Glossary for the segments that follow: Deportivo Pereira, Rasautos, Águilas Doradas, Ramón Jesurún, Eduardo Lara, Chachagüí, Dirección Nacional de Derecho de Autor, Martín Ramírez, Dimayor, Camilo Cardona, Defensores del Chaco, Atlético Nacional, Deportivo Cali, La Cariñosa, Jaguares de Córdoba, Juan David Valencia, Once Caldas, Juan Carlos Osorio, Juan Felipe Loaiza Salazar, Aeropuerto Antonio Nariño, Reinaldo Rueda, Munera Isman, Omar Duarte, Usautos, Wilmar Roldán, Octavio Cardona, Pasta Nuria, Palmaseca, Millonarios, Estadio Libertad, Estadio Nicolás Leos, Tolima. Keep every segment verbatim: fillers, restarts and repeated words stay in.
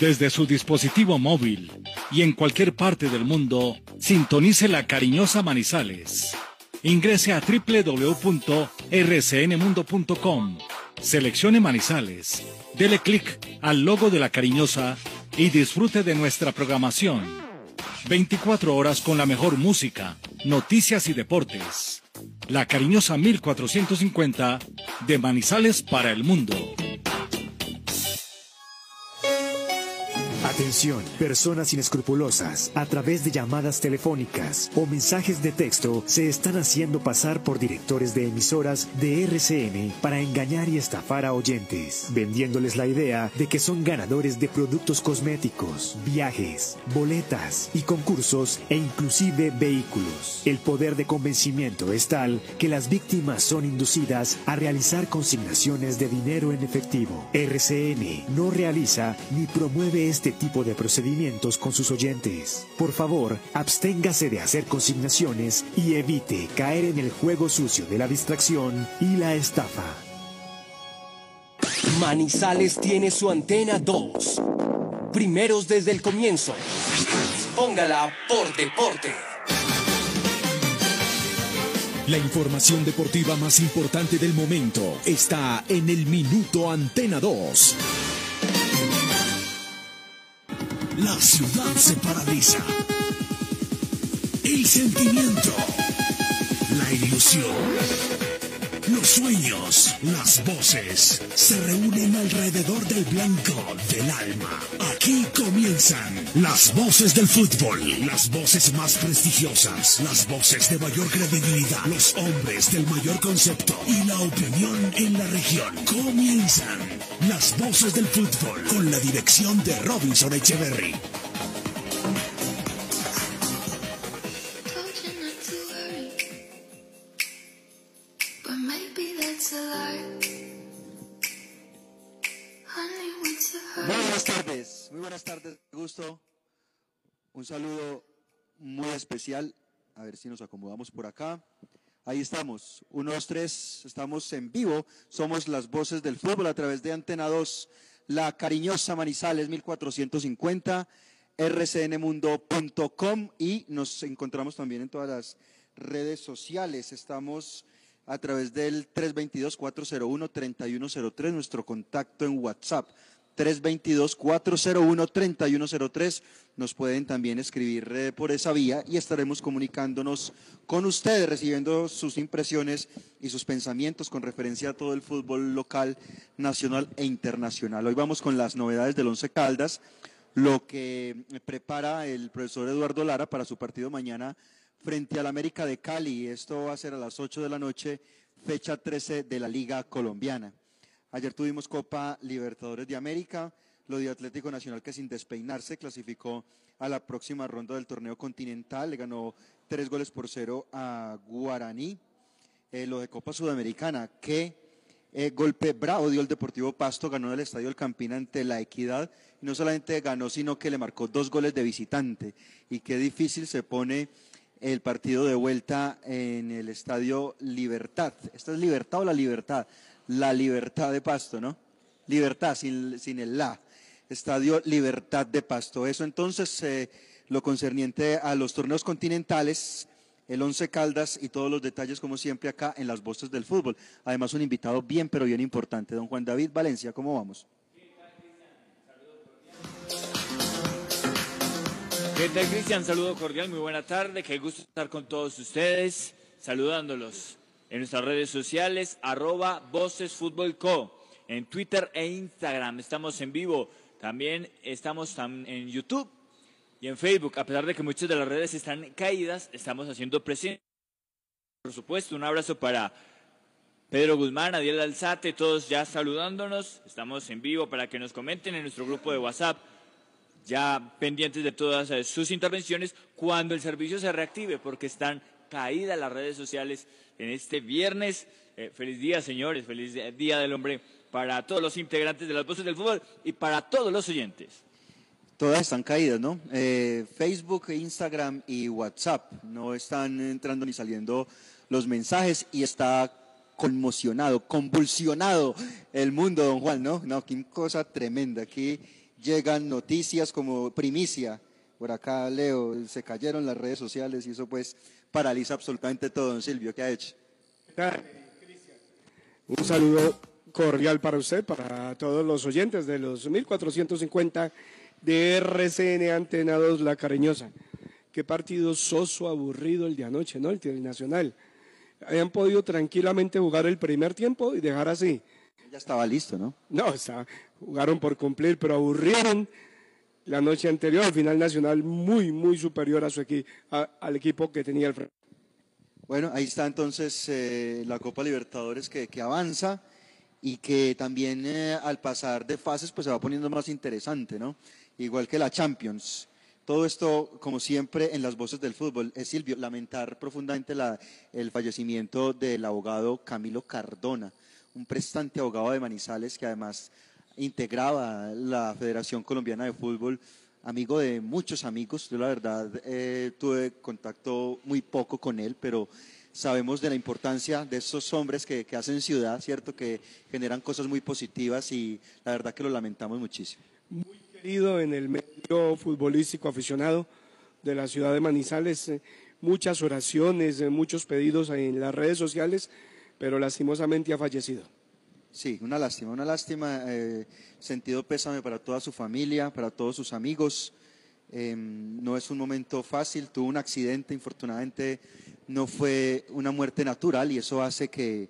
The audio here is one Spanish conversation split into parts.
Desde su dispositivo móvil y en cualquier parte del mundo, sintonice La Cariñosa Manizales. Ingrese a doble u doble u doble u punto r c n mundo punto com, seleccione Manizales, dele clic al logo de La Cariñosa y disfrute de nuestra programación. veinticuatro horas con la mejor música, noticias y deportes. La Cariñosa mil cuatrocientos cincuenta, de Manizales para el mundo. Atención, personas inescrupulosas, a través de llamadas telefónicas o mensajes de texto, se están haciendo pasar por directores de emisoras de R C N para engañar y estafar a oyentes, vendiéndoles la idea de que son ganadores de productos cosméticos, viajes, boletas y concursos e inclusive vehículos. El poder de convencimiento es tal que las víctimas son inducidas a realizar consignaciones de dinero en efectivo. R C N no realiza ni promueve este tipo tipo de procedimientos con sus oyentes. Por favor, absténgase de hacer consignaciones y evite caer en el juego sucio de la distracción y la estafa. Manizales tiene su Antena dos. Primeros desde el comienzo. Póngala por deporte. La información deportiva más importante del momento está en el Minuto Antena dos. La ciudad se paraliza, el sentimiento, la ilusión, los sueños, las voces, se reúnen alrededor del blanco del alma. Aquí comienzan las voces del fútbol, las voces más prestigiosas, las voces de mayor credibilidad, los hombres del mayor concepto y la opinión en la región. Comienzan las voces del fútbol con la dirección de Robinson Echeverry. Muy buenas tardes, muy buenas tardes, gusto. Un saludo muy especial. A ver si nos acomodamos por acá. Ahí estamos, unos tres, estamos en vivo, somos las voces del fútbol a través de Antena dos, La Cariñosa Manizales mil cuatrocientos cincuenta, r c n mundo punto com, y nos encontramos también en todas las redes sociales. Estamos a través del tres dos dos, cuatro cero uno, tres uno cero tres, nuestro contacto en WhatsApp, tres dos dos, cuatro cero uno, tres uno cero tres. Nos pueden también escribir eh, por esa vía y estaremos comunicándonos con ustedes, recibiendo sus impresiones y sus pensamientos con referencia a todo el fútbol local, nacional e internacional. Hoy vamos con las novedades del Once Caldas, lo que prepara el profesor Eduardo Lara para su partido mañana frente al América de Cali. Esto va a ser a las ocho de la noche, fecha trece de la Liga Colombiana. Ayer tuvimos Copa Libertadores de América, lo de Atlético Nacional, que sin despeinarse clasificó a la próxima ronda del torneo continental, le ganó tres goles por cero a Guaraní. Eh, lo de Copa Sudamericana, que eh, golpe bravo dio el Deportivo Pasto, ganó en el Estadio El Campín ante la Equidad, y no solamente ganó, sino que le marcó dos goles de visitante, y qué difícil se pone el partido de vuelta en el Estadio Libertad. ¿Esta es Libertad o La Libertad? La Libertad de Pasto, ¿no? Libertad, sin, sin el la. Estadio Libertad de Pasto. Eso entonces, eh, lo concerniente a los torneos continentales, el Once Caldas y todos los detalles, como siempre, acá en las voces del fútbol. Además, un invitado bien, pero bien importante, don Juan David Valencia. ¿Cómo vamos? ¿Qué tal, Cristian? Saludo cordial, muy buena tarde. Qué gusto estar con todos ustedes, saludándolos en nuestras redes sociales, arroba Voces Fútbol Co, en Twitter e Instagram. Estamos en vivo, también estamos tam en YouTube y en Facebook. A pesar de que muchas de las redes están caídas, estamos haciendo presencia. Por supuesto, un abrazo para Pedro Guzmán, Adiel Alzate, todos ya saludándonos. Estamos en vivo para que nos comenten en nuestro grupo de WhatsApp, ya pendientes de todas sus intervenciones cuando el servicio se reactive, porque están caídas las redes sociales en este viernes. Eh, feliz día, señores, feliz día del hombre para todos los integrantes de las voces del fútbol y para todos los oyentes. Todas están caídas, ¿no? Eh, Facebook, Instagram y WhatsApp. No están entrando ni saliendo los mensajes y está conmocionado, convulsionado el mundo, don Juan, ¿no? No, qué cosa tremenda. Aquí llegan noticias como primicia. Por acá, Leo, se cayeron las redes sociales y eso pues paraliza absolutamente todo. Don Silvio, ¿qué ha hecho? Un saludo cordial para usted, para todos los oyentes de los mil cuatrocientos cincuenta de R C N Antena dos, La Cariñosa. Qué partido soso, aburrido el de anoche, ¿no? El Nacional. Habían podido tranquilamente jugar el primer tiempo y dejar así. Ya estaba listo, ¿no? No, estaba, jugaron por cumplir, pero aburrieron la noche anterior. Al final Nacional muy, muy superior a su equi a, al equipo que tenía el frente. Bueno, ahí está entonces eh, la Copa Libertadores que, que avanza y que también eh, al pasar de fases pues se va poniendo más interesante, ¿no? Igual que la Champions. Todo esto, como siempre, en las voces del fútbol. Es Silvio, lamentar profundamente la, el fallecimiento del abogado Camilo Cardona, un prestante abogado de Manizales que además integraba la Federación Colombiana de Fútbol, amigo de muchos amigos. Yo la verdad eh, tuve contacto muy poco con él, pero sabemos de la importancia de esos hombres que, que hacen ciudad, ¿cierto? Que generan cosas muy positivas y la verdad que lo lamentamos muchísimo. Muy querido en el medio futbolístico aficionado de la ciudad de Manizales, muchas oraciones, muchos pedidos en las redes sociales, pero lastimosamente ha fallecido. Sí, una lástima, una lástima, eh, sentido pésame para toda su familia, para todos sus amigos, eh, no es un momento fácil, tuvo un accidente, infortunadamente no fue una muerte natural y eso hace que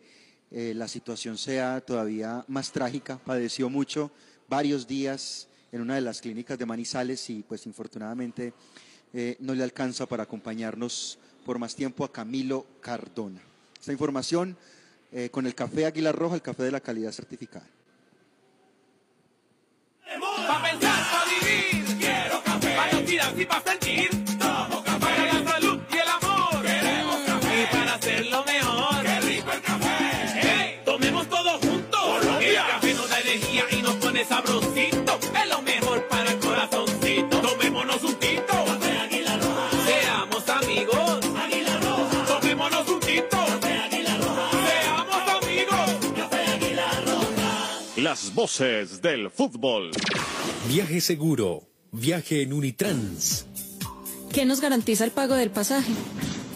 eh, la situación sea todavía más trágica. Padeció mucho, varios días en una de las clínicas de Manizales y pues infortunadamente eh, no le alcanza para acompañarnos por más tiempo a Camilo Cardona. Esta información eh, con el Café Águila Roja, el café de la calidad certificada. Pa' pensar, pa' vivir, quiero café, pa' cocinar y pa' sentir, tomo café, para la salud y el amor, queremos café, y para hacerlo mejor, qué rico el café, hey, tomemos todos juntos, Colombia. El café nos da energía y nos pone sabrosito. Las voces del fútbol. Viaje seguro. Viaje en Unitrans. ¿Qué nos garantiza el pago del pasaje?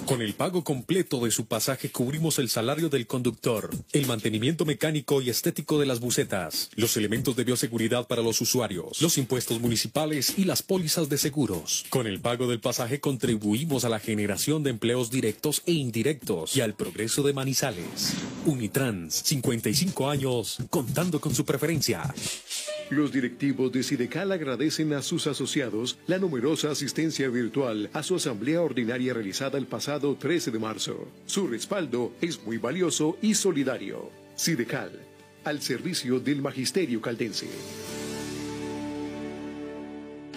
Con el pago completo de su pasaje cubrimos el salario del conductor, el mantenimiento mecánico y estético de las busetas, los elementos de bioseguridad para los usuarios, los impuestos municipales y las pólizas de seguros. Con el pago del pasaje contribuimos a la generación de empleos directos e indirectos y al progreso de Manizales. Unitrans, cincuenta y cinco años, contando con su preferencia. Los directivos de Cidecal agradecen a sus asociados la numerosa asistencia virtual a su asamblea ordinaria realizada el pasado trece de marzo. Su respaldo es muy valioso y solidario. Cidecal, al servicio del magisterio caldense.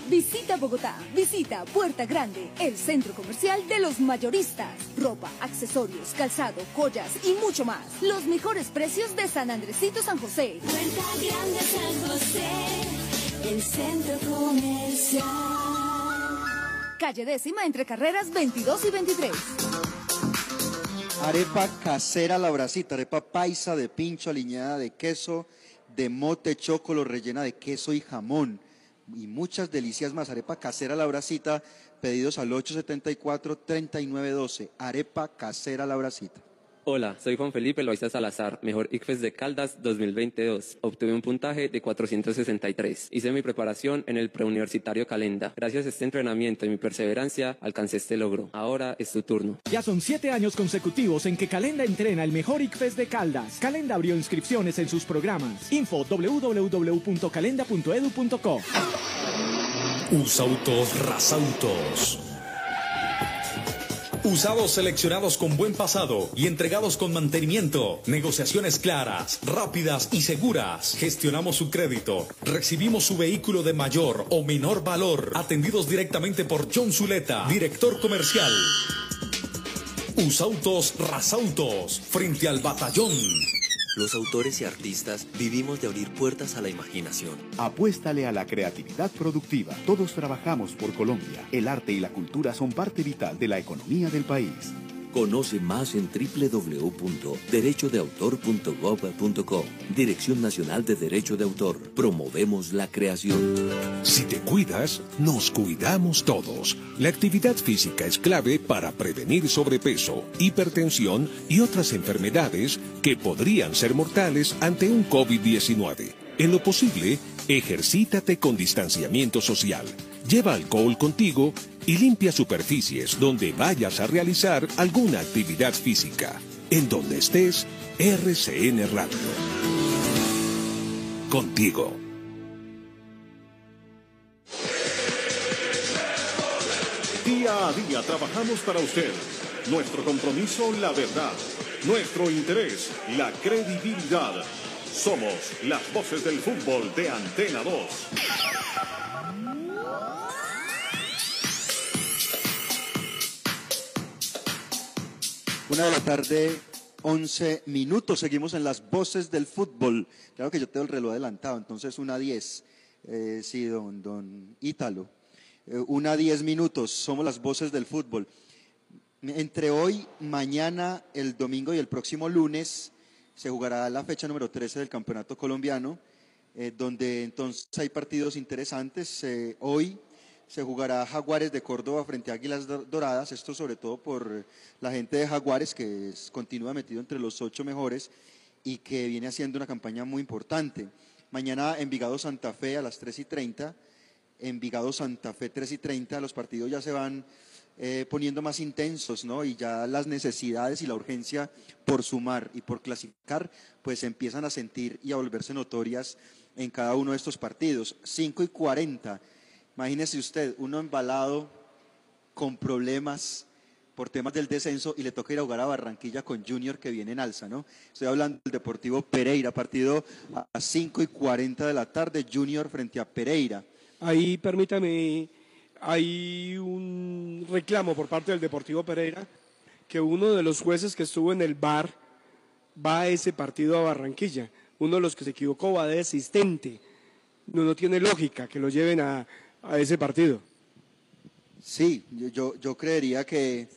Visita Bogotá, visita Puerta Grande, el centro comercial de los mayoristas. Ropa, accesorios, calzado, joyas y mucho más. Los mejores precios de San Andresito, San José. Puerta Grande, San José, el centro comercial. Calle Décima, entre carreras veintidós y veintitrés. Arepa Casera La Brasita, arepa paisa de pincho, aliñada de queso, de mote, chocolo, rellena de queso y jamón. Y muchas delicias más. Arepa Casera La Brasita, pedidos al ocho setenta y cuatro, treinta y nueve doce. Arepa Casera La Brasita. Hola, soy Juan Felipe Loaiza Salazar, mejor I C F E S de Caldas dos mil veintidós. Obtuve un puntaje de cuatrocientos sesenta y tres. Hice mi preparación en el preuniversitario Calenda. Gracias a este entrenamiento y mi perseverancia, alcancé este logro. Ahora es tu turno. Ya son siete años consecutivos en que Calenda entrena el mejor I C F E S de Caldas. Calenda abrió inscripciones en sus programas. Info w w w punto calenda punto edu punto co. Usautos, Rasautos. Usados seleccionados con buen pasado y entregados con mantenimiento. Negociaciones claras, rápidas y seguras. Gestionamos su crédito. Recibimos su vehículo de mayor o menor valor. Atendidos directamente por John Zuleta, director comercial. Usautos, Rasautos, frente al batallón. Los autores y artistas vivimos de abrir puertas a la imaginación. Apuéstale a la creatividad productiva. Todos trabajamos por Colombia. El arte y la cultura son parte vital de la economía del país. Conoce más en doble u doble u doble u punto derecho de autor punto gov punto co. Dirección Nacional de Derecho de Autor. Promovemos la creación. Si te cuidas, nos cuidamos todos. La actividad física es clave para prevenir sobrepeso, hipertensión y otras enfermedades que podrían ser mortales ante un COVID diecinueve. En lo posible, ejercítate con distanciamiento social. Lleva alcohol contigo y limpia superficies donde vayas a realizar alguna actividad física. En donde estés, R C N Radio. Contigo. Día a día trabajamos para usted. Nuestro compromiso, la verdad. Nuestro interés, la credibilidad. Somos las voces del fútbol de Antena dos. Una de la tarde, once minutos, seguimos en las voces del fútbol. Claro que yo tengo el reloj adelantado, entonces una diez, eh, sí, don, don Ítalo, eh, una diez minutos, somos las voces del fútbol. Entre hoy, mañana, el domingo y el próximo lunes se jugará la fecha número trece del Campeonato Colombiano, eh, donde entonces hay partidos interesantes. Eh, hoy se jugará Jaguares de Córdoba frente a Águilas Doradas, esto sobre todo por la gente de Jaguares, que es, continúa metido entre los ocho mejores y que viene haciendo una campaña muy importante. Mañana Envigado Santa Fe a las tres y treinta, Envigado Santa Fe tres y treinta, los partidos ya se van eh, poniendo más intensos, ¿no? Y ya las necesidades y la urgencia por sumar y por clasificar, pues empiezan a sentir y a volverse notorias en cada uno de estos partidos. cinco y cuarenta. Imagínese usted, uno embalado, con problemas por temas del descenso y le toca ir a jugar a Barranquilla con Junior, que viene en alza, ¿no? Estoy hablando del Deportivo Pereira, partido a las cinco y cuarenta de la tarde, Junior frente a Pereira. Ahí, permítame, hay un reclamo por parte del Deportivo Pereira, que uno de los jueces que estuvo en el V A R va a ese partido a Barranquilla. Uno de los que se equivocó va de asistente. No, no tiene lógica que lo lleven a... a ese partido. Sí, yo, yo creería que,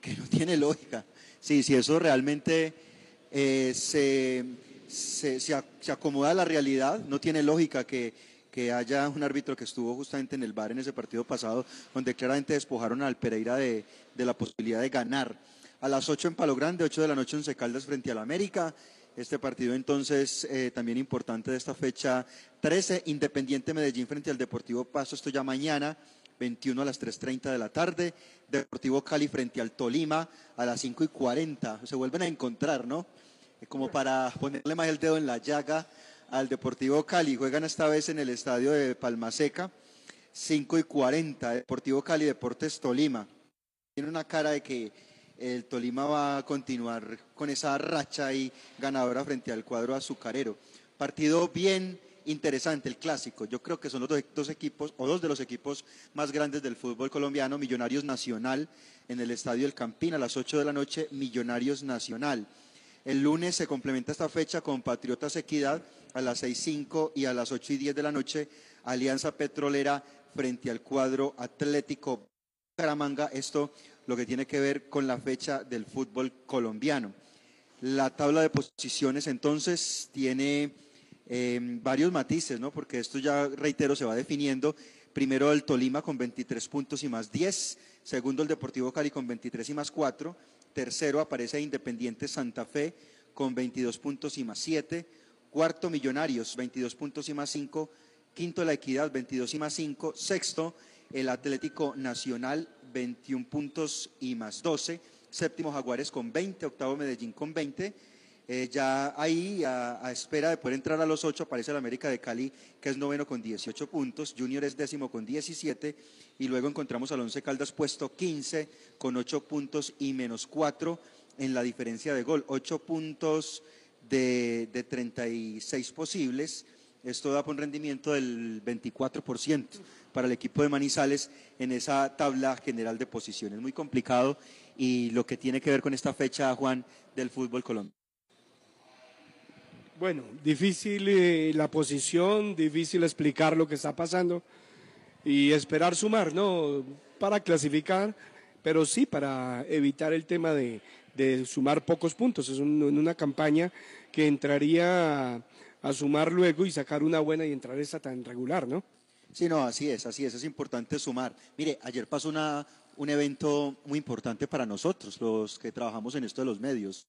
que no tiene lógica. Sí, si eso realmente eh, se, se, se, se acomoda a la realidad, no tiene lógica que, que haya un árbitro que estuvo justamente en el V A R en ese partido pasado, donde claramente despojaron al Pereira de, de la posibilidad de ganar. A las ocho en Palo Grande, ocho de la noche, Once Caldas frente al América. Este partido entonces eh, también importante de esta fecha trece, Independiente Medellín frente al Deportivo Pasto, esto ya mañana, veintiuno a las tres y treinta de la tarde, Deportivo Cali frente al Tolima a las cinco y cuarenta, se vuelven a encontrar, ¿no? Como para ponerle más el dedo en la llaga al Deportivo Cali, juegan esta vez en el estadio de Palmaseca, cinco y cuarenta, Deportivo Cali, Deportes Tolima, tiene una cara de que el Tolima va a continuar con esa racha ahí ganadora frente al cuadro azucarero. Partido bien interesante, el clásico. Yo creo que son los dos, dos equipos, o dos de los equipos más grandes del fútbol colombiano. Millonarios Nacional en el Estadio El Campín a las ocho de la noche, Millonarios Nacional. El lunes se complementa esta fecha con Patriotas Equidad a las seis y cinco y a las ocho y diez de la noche, Alianza Petrolera frente al cuadro Atlético Bucaramanga. Esto lo que tiene que ver con la fecha del fútbol colombiano. La tabla de posiciones entonces tiene eh, varios matices, ¿no? Porque esto ya, reitero, se va definiendo. Primero el Tolima con veintitrés puntos y más diez, segundo el Deportivo Cali con veintitrés y más cuatro, tercero aparece Independiente Santa Fe con veintidós puntos y más siete, cuarto Millonarios veintidós puntos y más cinco, quinto La Equidad veintidós y más cinco, sexto el Atlético Nacional veintiún puntos y más doce, séptimo Jaguares con veinte, octavo Medellín con veinte, eh, ya ahí a, a espera de poder entrar a los ocho aparece el América de Cali, que es noveno con dieciocho puntos, Junior es décimo con diecisiete y luego encontramos al Once Caldas puesto quince con ocho puntos y menos cuatro en la diferencia de gol, ocho puntos de, de treinta y seis posibles. Esto da un rendimiento del veinticuatro por ciento para el equipo de Manizales en esa tabla general de posiciones. Muy complicado y lo que tiene que ver con esta fecha, Juan, del fútbol colombiano. Bueno, difícil eh, la posición, difícil explicar lo que está pasando y esperar sumar, ¿no? Para clasificar, pero sí para evitar el tema de, de sumar pocos puntos. Es un, una campaña que entraría a, a sumar luego y sacar una buena y entrar esa tan regular, ¿no? Sí, no, así es, así es, es importante sumar. Mire, ayer pasó una... un evento muy importante para nosotros, los que trabajamos en esto de los medios.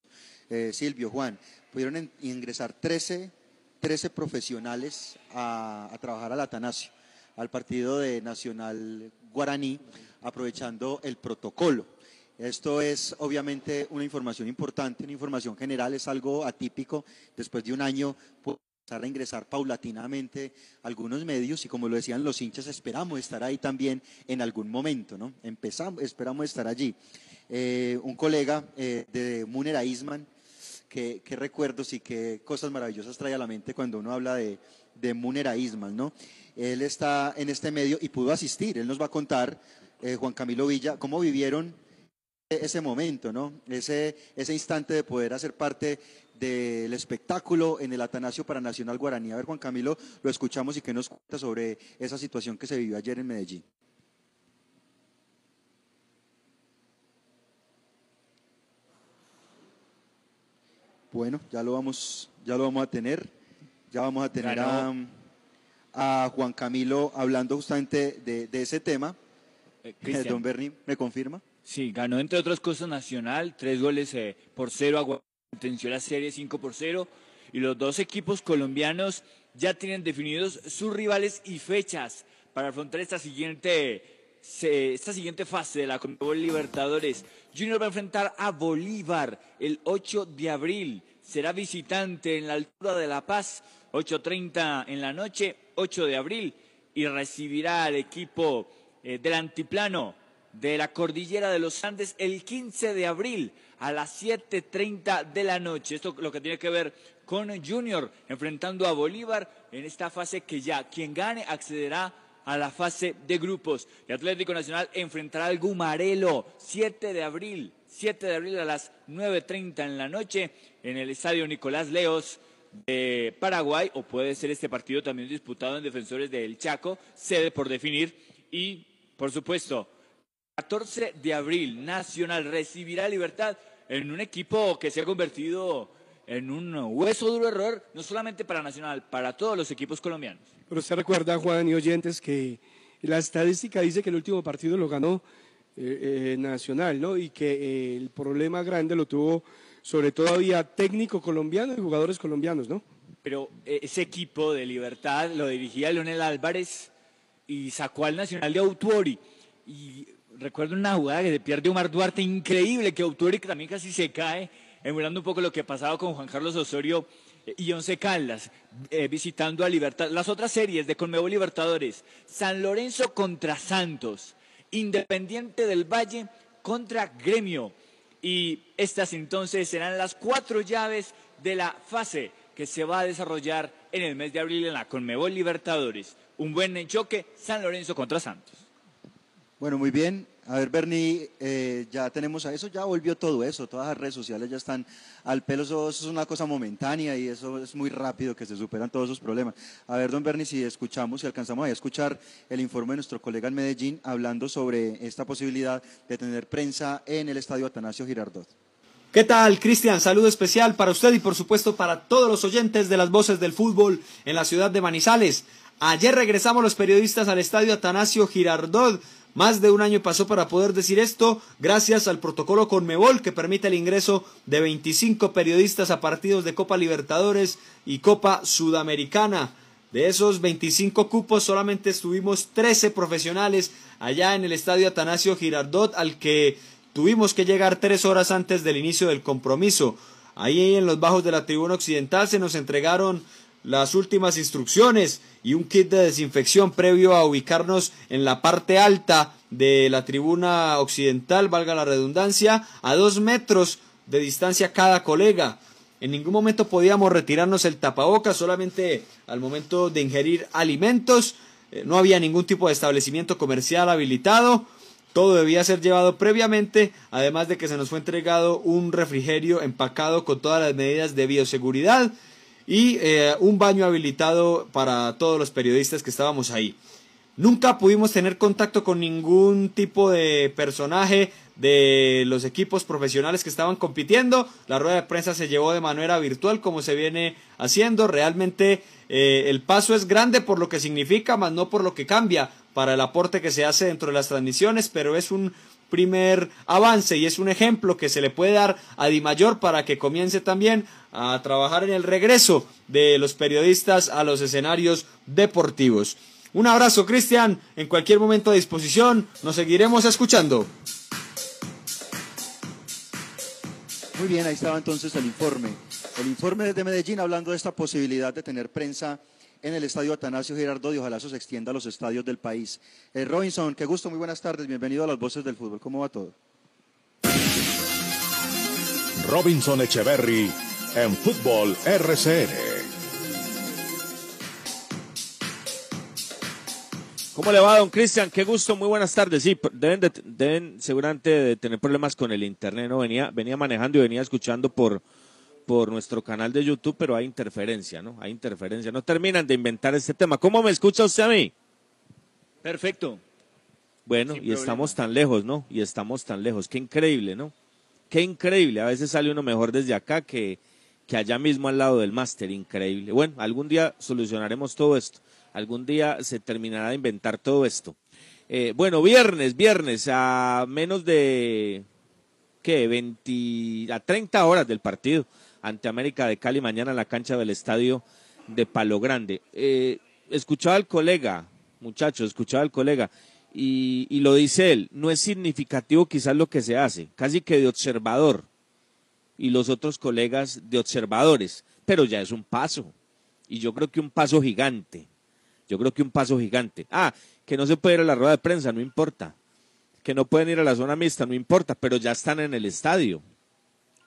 Eh, Silvio, Juan, pudieron ingresar trece, trece profesionales a, a trabajar al Atanasio, al partido de Nacional Guaraní, aprovechando el protocolo. Esto es obviamente una información importante, una información general, es algo atípico. Después de un año a ingresar paulatinamente algunos medios y, como lo decían los hinchas, esperamos estar ahí también en algún momento, ¿no? Empezamos, esperamos estar allí. Eh, un colega eh, de Munera Isman, qué recuerdos y qué cosas maravillosas trae a la mente cuando uno habla de, de Munera Isman, ¿no? Él está en este medio y pudo asistir, él nos va a contar, eh, Juan Camilo Villa, cómo vivieron ese momento, ¿no? Ese, ese instante de poder hacer parte del espectáculo en el Atanasio para Nacional Guaraní. A ver, Juan Camilo, lo escuchamos y qué nos cuenta sobre esa situación que se vivió ayer en Medellín. Bueno, ya lo vamos, ya lo vamos a tener, ya vamos a tener a, a Juan Camilo hablando justamente de, de ese tema. Eh, Don Berni, ¿me confirma? Sí, ganó entre otras cosas Nacional, tres goles eh, por cero, Aguas mantenció la serie cinco por cero, y los dos equipos colombianos ya tienen definidos sus rivales y fechas para afrontar esta siguiente, se, esta siguiente fase de la Copa Libertadores. Junior va a enfrentar a Bolívar el ocho de abril, será visitante en la altura de La Paz, ocho treinta en la noche, ocho de abril, y recibirá al equipo eh, del Antiplano de la Cordillera de los Andes el quince de abril a las siete treinta de la noche. Esto lo que tiene que ver con Junior enfrentando a Bolívar en esta fase que ya quien gane accederá a la fase de grupos. El Atlético Nacional enfrentará al Gumarelo siete de abril, siete de abril a las nueve treinta en la noche en el Estadio Nicolás Leos de Paraguay, o puede ser este partido también disputado en Defensores del Chaco, sede por definir. Y por supuesto, catorce de abril, Nacional recibirá Libertad en un equipo que se ha convertido en un hueso duro error, no solamente para Nacional, para todos los equipos colombianos. Pero usted recuerda, Juan y oyentes, que la estadística dice que el último partido lo ganó eh, eh, Nacional, ¿no? Y que eh, el problema grande lo tuvo sobre todo había técnico colombiano y jugadores colombianos, ¿no? Pero ese equipo de Libertad lo dirigía Leonel Álvarez y sacó al Nacional de Autuori. Y recuerdo una jugada que se pierde Omar Duarte, increíble, que Autuori también casi se cae, emulando un poco lo que pasaba con Juan Carlos Osorio y Once Caldas, eh, visitando a Libertad. Las otras series de Conmebol Libertadores: San Lorenzo contra Santos, Independiente del Valle contra Gremio. Y estas entonces serán las cuatro llaves de la fase que se va a desarrollar en el mes de abril en la Conmebol Libertadores. Un buen choque, San Lorenzo contra Santos. Bueno, muy bien. A ver, Bernie, eh, ya tenemos a eso, ya volvió todo eso, todas las redes sociales ya están al pelo, eso, eso es una cosa momentánea y eso es muy rápido que se superan todos esos problemas. A ver, don Bernie, si escuchamos, si alcanzamos a escuchar el informe de nuestro colega en Medellín hablando sobre esta posibilidad de tener prensa en el Estadio Atanasio Girardot. ¿Qué tal, Cristian? Saludo especial para usted y por supuesto para todos los oyentes de las voces del fútbol en la ciudad de Manizales. Ayer regresamos los periodistas al Estadio Atanasio Girardot. Más de un año pasó para poder decir esto, gracias al protocolo Conmebol que permite el ingreso de veinticinco periodistas a partidos de Copa Libertadores y Copa Sudamericana. De esos veinticinco cupos solamente estuvimos trece profesionales allá en el Estadio Atanasio Girardot, al que tuvimos que llegar tres horas antes del inicio del compromiso. Ahí en los bajos de la tribuna occidental se nos entregaron las últimas instrucciones y un kit de desinfección previo a ubicarnos en la parte alta de la tribuna occidental, valga la redundancia, a dos metros de distancia cada colega. En ningún momento podíamos retirarnos el tapabocas, solamente al momento de ingerir alimentos. No había ningún tipo de establecimiento comercial habilitado. Todo debía ser llevado previamente, además de que se nos fue entregado un refrigerio empacado con todas las medidas de bioseguridad y eh, un baño habilitado para todos los periodistas que estábamos ahí. Nunca pudimos tener contacto con ningún tipo de personaje de los equipos profesionales que estaban compitiendo. La rueda de prensa se llevó de manera virtual, como se viene haciendo. Realmente eh, el paso es grande por lo que significa, más no por lo que cambia para el aporte que se hace dentro de las transmisiones, pero es un primer avance y es un ejemplo que se le puede dar a Dimayor para que comience también a trabajar en el regreso de los periodistas a los escenarios deportivos. Un abrazo, Cristian, en cualquier momento a disposición, nos seguiremos escuchando. Muy bien, ahí estaba entonces el informe. El informe desde Medellín hablando de esta posibilidad de tener prensa en el Estadio Atanasio Girardot y ojalá eso se extienda a los estadios del país. Eh, Robinson, qué gusto, muy buenas tardes, bienvenido a Las Voces del Fútbol, ¿cómo va todo? Robinson Echeverry en Fútbol R C N. ¿Cómo le va, don Cristian? Qué gusto, muy buenas tardes. Sí, deben, de, deben seguramente de tener problemas con el internet, ¿no? Venía, venía manejando y venía escuchando por, por nuestro canal de YouTube, pero hay interferencia, ¿no? Hay interferencia. No terminan de inventar este tema. ¿Cómo me escucha usted a mí? Perfecto. Bueno, sin y problema. Estamos tan lejos, ¿no? Y estamos tan lejos. Qué increíble, ¿no? Qué increíble. A veces sale uno mejor desde acá que, que allá mismo al lado del máster. Increíble. Bueno, algún día solucionaremos todo esto. Algún día se terminará de inventar todo esto. Eh, bueno, viernes, viernes, a menos de, ¿qué? veinte, a treinta horas del partido ante América de Cali, mañana en la cancha del estadio de Palo Grande. Eh, escuchaba al colega, muchachos, escuchaba al colega, y, y lo dice él, no es significativo quizás lo que se hace, casi que de observador, y los otros colegas de observadores, pero ya es un paso, y yo creo que un paso gigante. Yo creo que un paso gigante. Ah, que no se puede ir a la rueda de prensa, no importa. Que no pueden ir a la zona mixta, no importa, pero ya están en el estadio.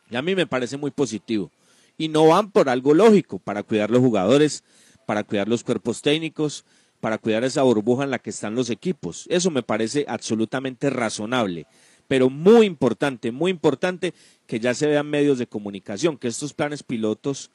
Y a mí me parece muy positivo. Y no van por algo lógico, para cuidar los jugadores, para cuidar los cuerpos técnicos, para cuidar esa burbuja en la que están los equipos. Eso me parece absolutamente razonable. Pero muy importante, muy importante que ya se vean medios de comunicación, que estos planes pilotos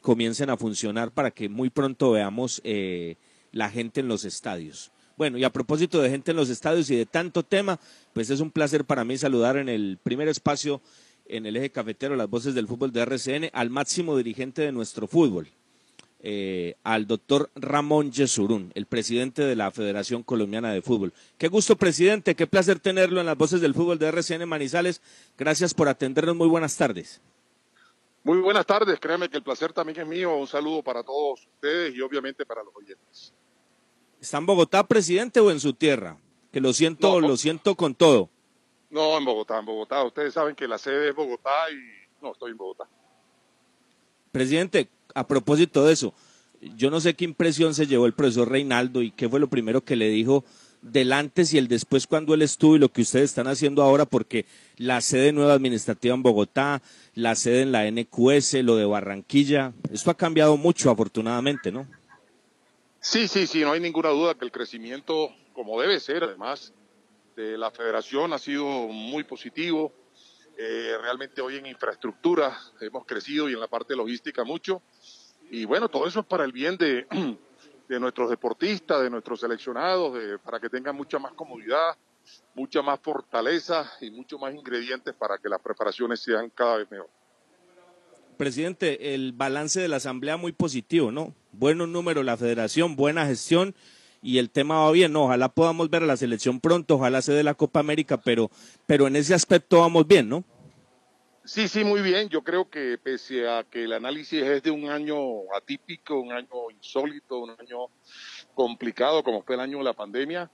comiencen a funcionar para que muy pronto veamos Eh, la gente en los estadios. Bueno, y a propósito de gente en los estadios y de tanto tema, pues es un placer para mí saludar en el primer espacio, en el eje cafetero, Las Voces del Fútbol de R C N, al máximo dirigente de nuestro fútbol, eh, al doctor Ramón Jesurún, el presidente de la Federación Colombiana de Fútbol. Qué gusto, presidente, qué placer tenerlo en Las Voces del Fútbol de R C N Manizales. Gracias por atendernos, muy buenas tardes. Muy buenas tardes, créanme que el placer también es mío. Un saludo para todos ustedes y obviamente para los oyentes. ¿Está en Bogotá, presidente, o en su tierra? Que lo siento, no, lo siento con todo. No, en Bogotá, en Bogotá. Ustedes saben que la sede es Bogotá y no, estoy en Bogotá. Presidente, a propósito de eso, yo no sé qué impresión se llevó el profesor Reinaldo y qué fue lo primero que le dijo del antes y el después cuando él estuvo y lo que ustedes están haciendo ahora, porque la sede nueva administrativa en Bogotá, la sede en la N Q S, lo de Barranquilla, esto ha cambiado mucho afortunadamente, ¿no? Sí, sí, sí, no hay ninguna duda que el crecimiento, como debe ser además, de la federación ha sido muy positivo. Eh, realmente hoy en infraestructura hemos crecido y en la parte logística mucho. Y bueno, todo eso es para el bien de, de nuestros deportistas, de nuestros seleccionados, de, para que tengan mucha más comodidad, mucha más fortaleza y mucho más ingredientes para que las preparaciones sean cada vez mejor. Presidente, el balance de la asamblea muy positivo, ¿no? Buenos números, la federación, buena gestión y el tema va bien, ¿no? Ojalá podamos ver a la selección pronto, ojalá se dé la Copa América, pero, pero en ese aspecto vamos bien, ¿no? Sí, sí, muy bien. Yo creo que pese a que el análisis es de un año atípico, un año insólito, un año complicado, como fue el año de la pandemia,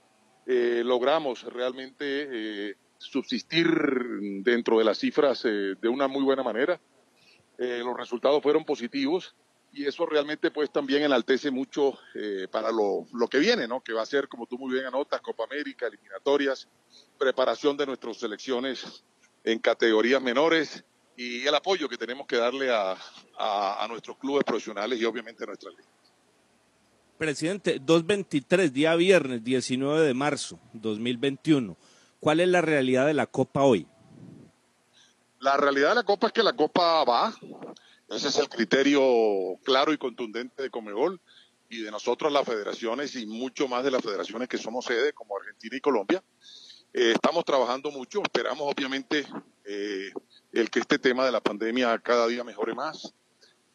eh, logramos realmente eh, subsistir dentro de las cifras eh, de una muy buena manera. Eh, los resultados fueron positivos y eso realmente pues también enaltece mucho eh, para lo, lo que viene, ¿no? Que va a ser, como tú muy bien anotas, Copa América, eliminatorias, preparación de nuestras selecciones en categorías menores y el apoyo que tenemos que darle a, a, a nuestros clubes profesionales y obviamente a nuestras ligas. Presidente, dos veintitrés, día viernes, diecinueve de marzo dos mil veintiuno. ¿Cuál es la realidad de la Copa hoy? La realidad de la Copa es que la Copa va, ese es el criterio claro y contundente de Conmebol, y de nosotros las federaciones y mucho más de las federaciones que somos sede, como Argentina y Colombia. Eh, estamos trabajando mucho, esperamos obviamente eh, el que este tema de la pandemia cada día mejore más,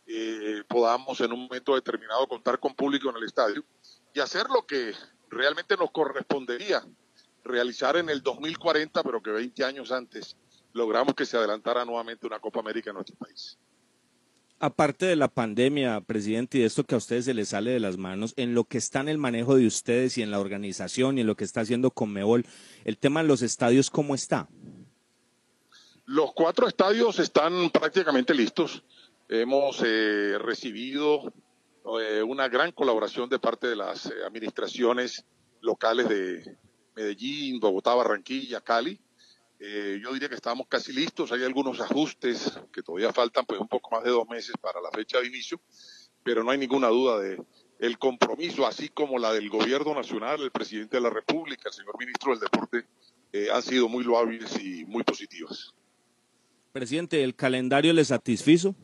eh, podamos en un momento determinado contar con público en el estadio y hacer lo que realmente nos correspondería realizar en el dos mil cuarenta, pero que veinte años antes logramos que se adelantara nuevamente una Copa América en nuestro país. Aparte de la pandemia, presidente, y de esto que a ustedes se les sale de las manos, en lo que está en el manejo de ustedes y en la organización y en lo que está haciendo Conmebol, el tema de los estadios, ¿cómo está? Los cuatro estadios están prácticamente listos. Hemos eh, recibido eh, una gran colaboración de parte de las eh, administraciones locales de Medellín, Bogotá, Barranquilla, Cali. Eh, yo diría que estamos casi listos, hay algunos ajustes que todavía faltan, pues un poco más de dos meses para la fecha de inicio, pero no hay ninguna duda de el compromiso, así como la del gobierno nacional, el presidente de la República, el señor ministro del Deporte, eh, han sido muy loables y muy positivas. Presidente, ¿el calendario le satisfizo?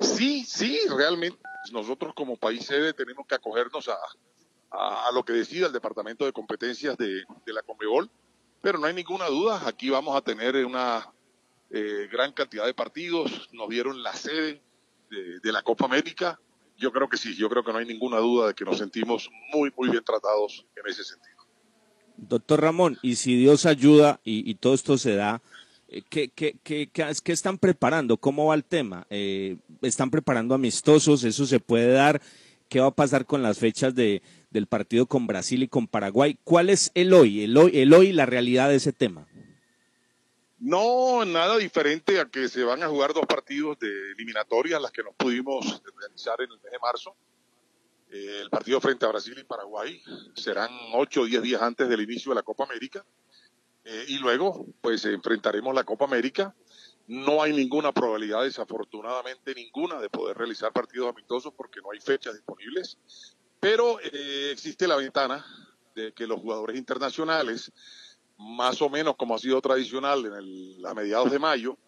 Sí, sí, realmente nosotros como país sede tenemos que acogernos a, a, a lo que decida el Departamento de Competencias de, de la Conmebol. Pero no hay ninguna duda, aquí vamos a tener una eh, gran cantidad de partidos, nos dieron la sede de, de la Copa América, yo creo que sí, yo creo que no hay ninguna duda de que nos sentimos muy, muy bien tratados en ese sentido. Doctor Ramón, y si Dios ayuda y, y todo esto se da, ¿qué, qué, qué, qué, qué están preparando? ¿Cómo va el tema? Eh, ¿Están preparando amistosos? ¿Eso se puede dar? ¿Qué va a pasar con las fechas de... del partido con Brasil y con Paraguay? ¿Cuál es el hoy, el hoy, el hoy, la realidad de ese tema? No, nada diferente a que se van a jugar dos partidos de eliminatorias, las que nos pudimos realizar en el mes de marzo. Eh, el partido frente a Brasil y Paraguay serán ocho o diez días antes del inicio de la Copa América. Eh, y luego, pues, enfrentaremos la Copa América. No hay ninguna probabilidad, desafortunadamente ninguna, de poder realizar partidos amistosos porque no hay fechas disponibles. Pero eh, existe la ventana de que los jugadores internacionales, más o menos como ha sido tradicional en el, a mediados de mayo,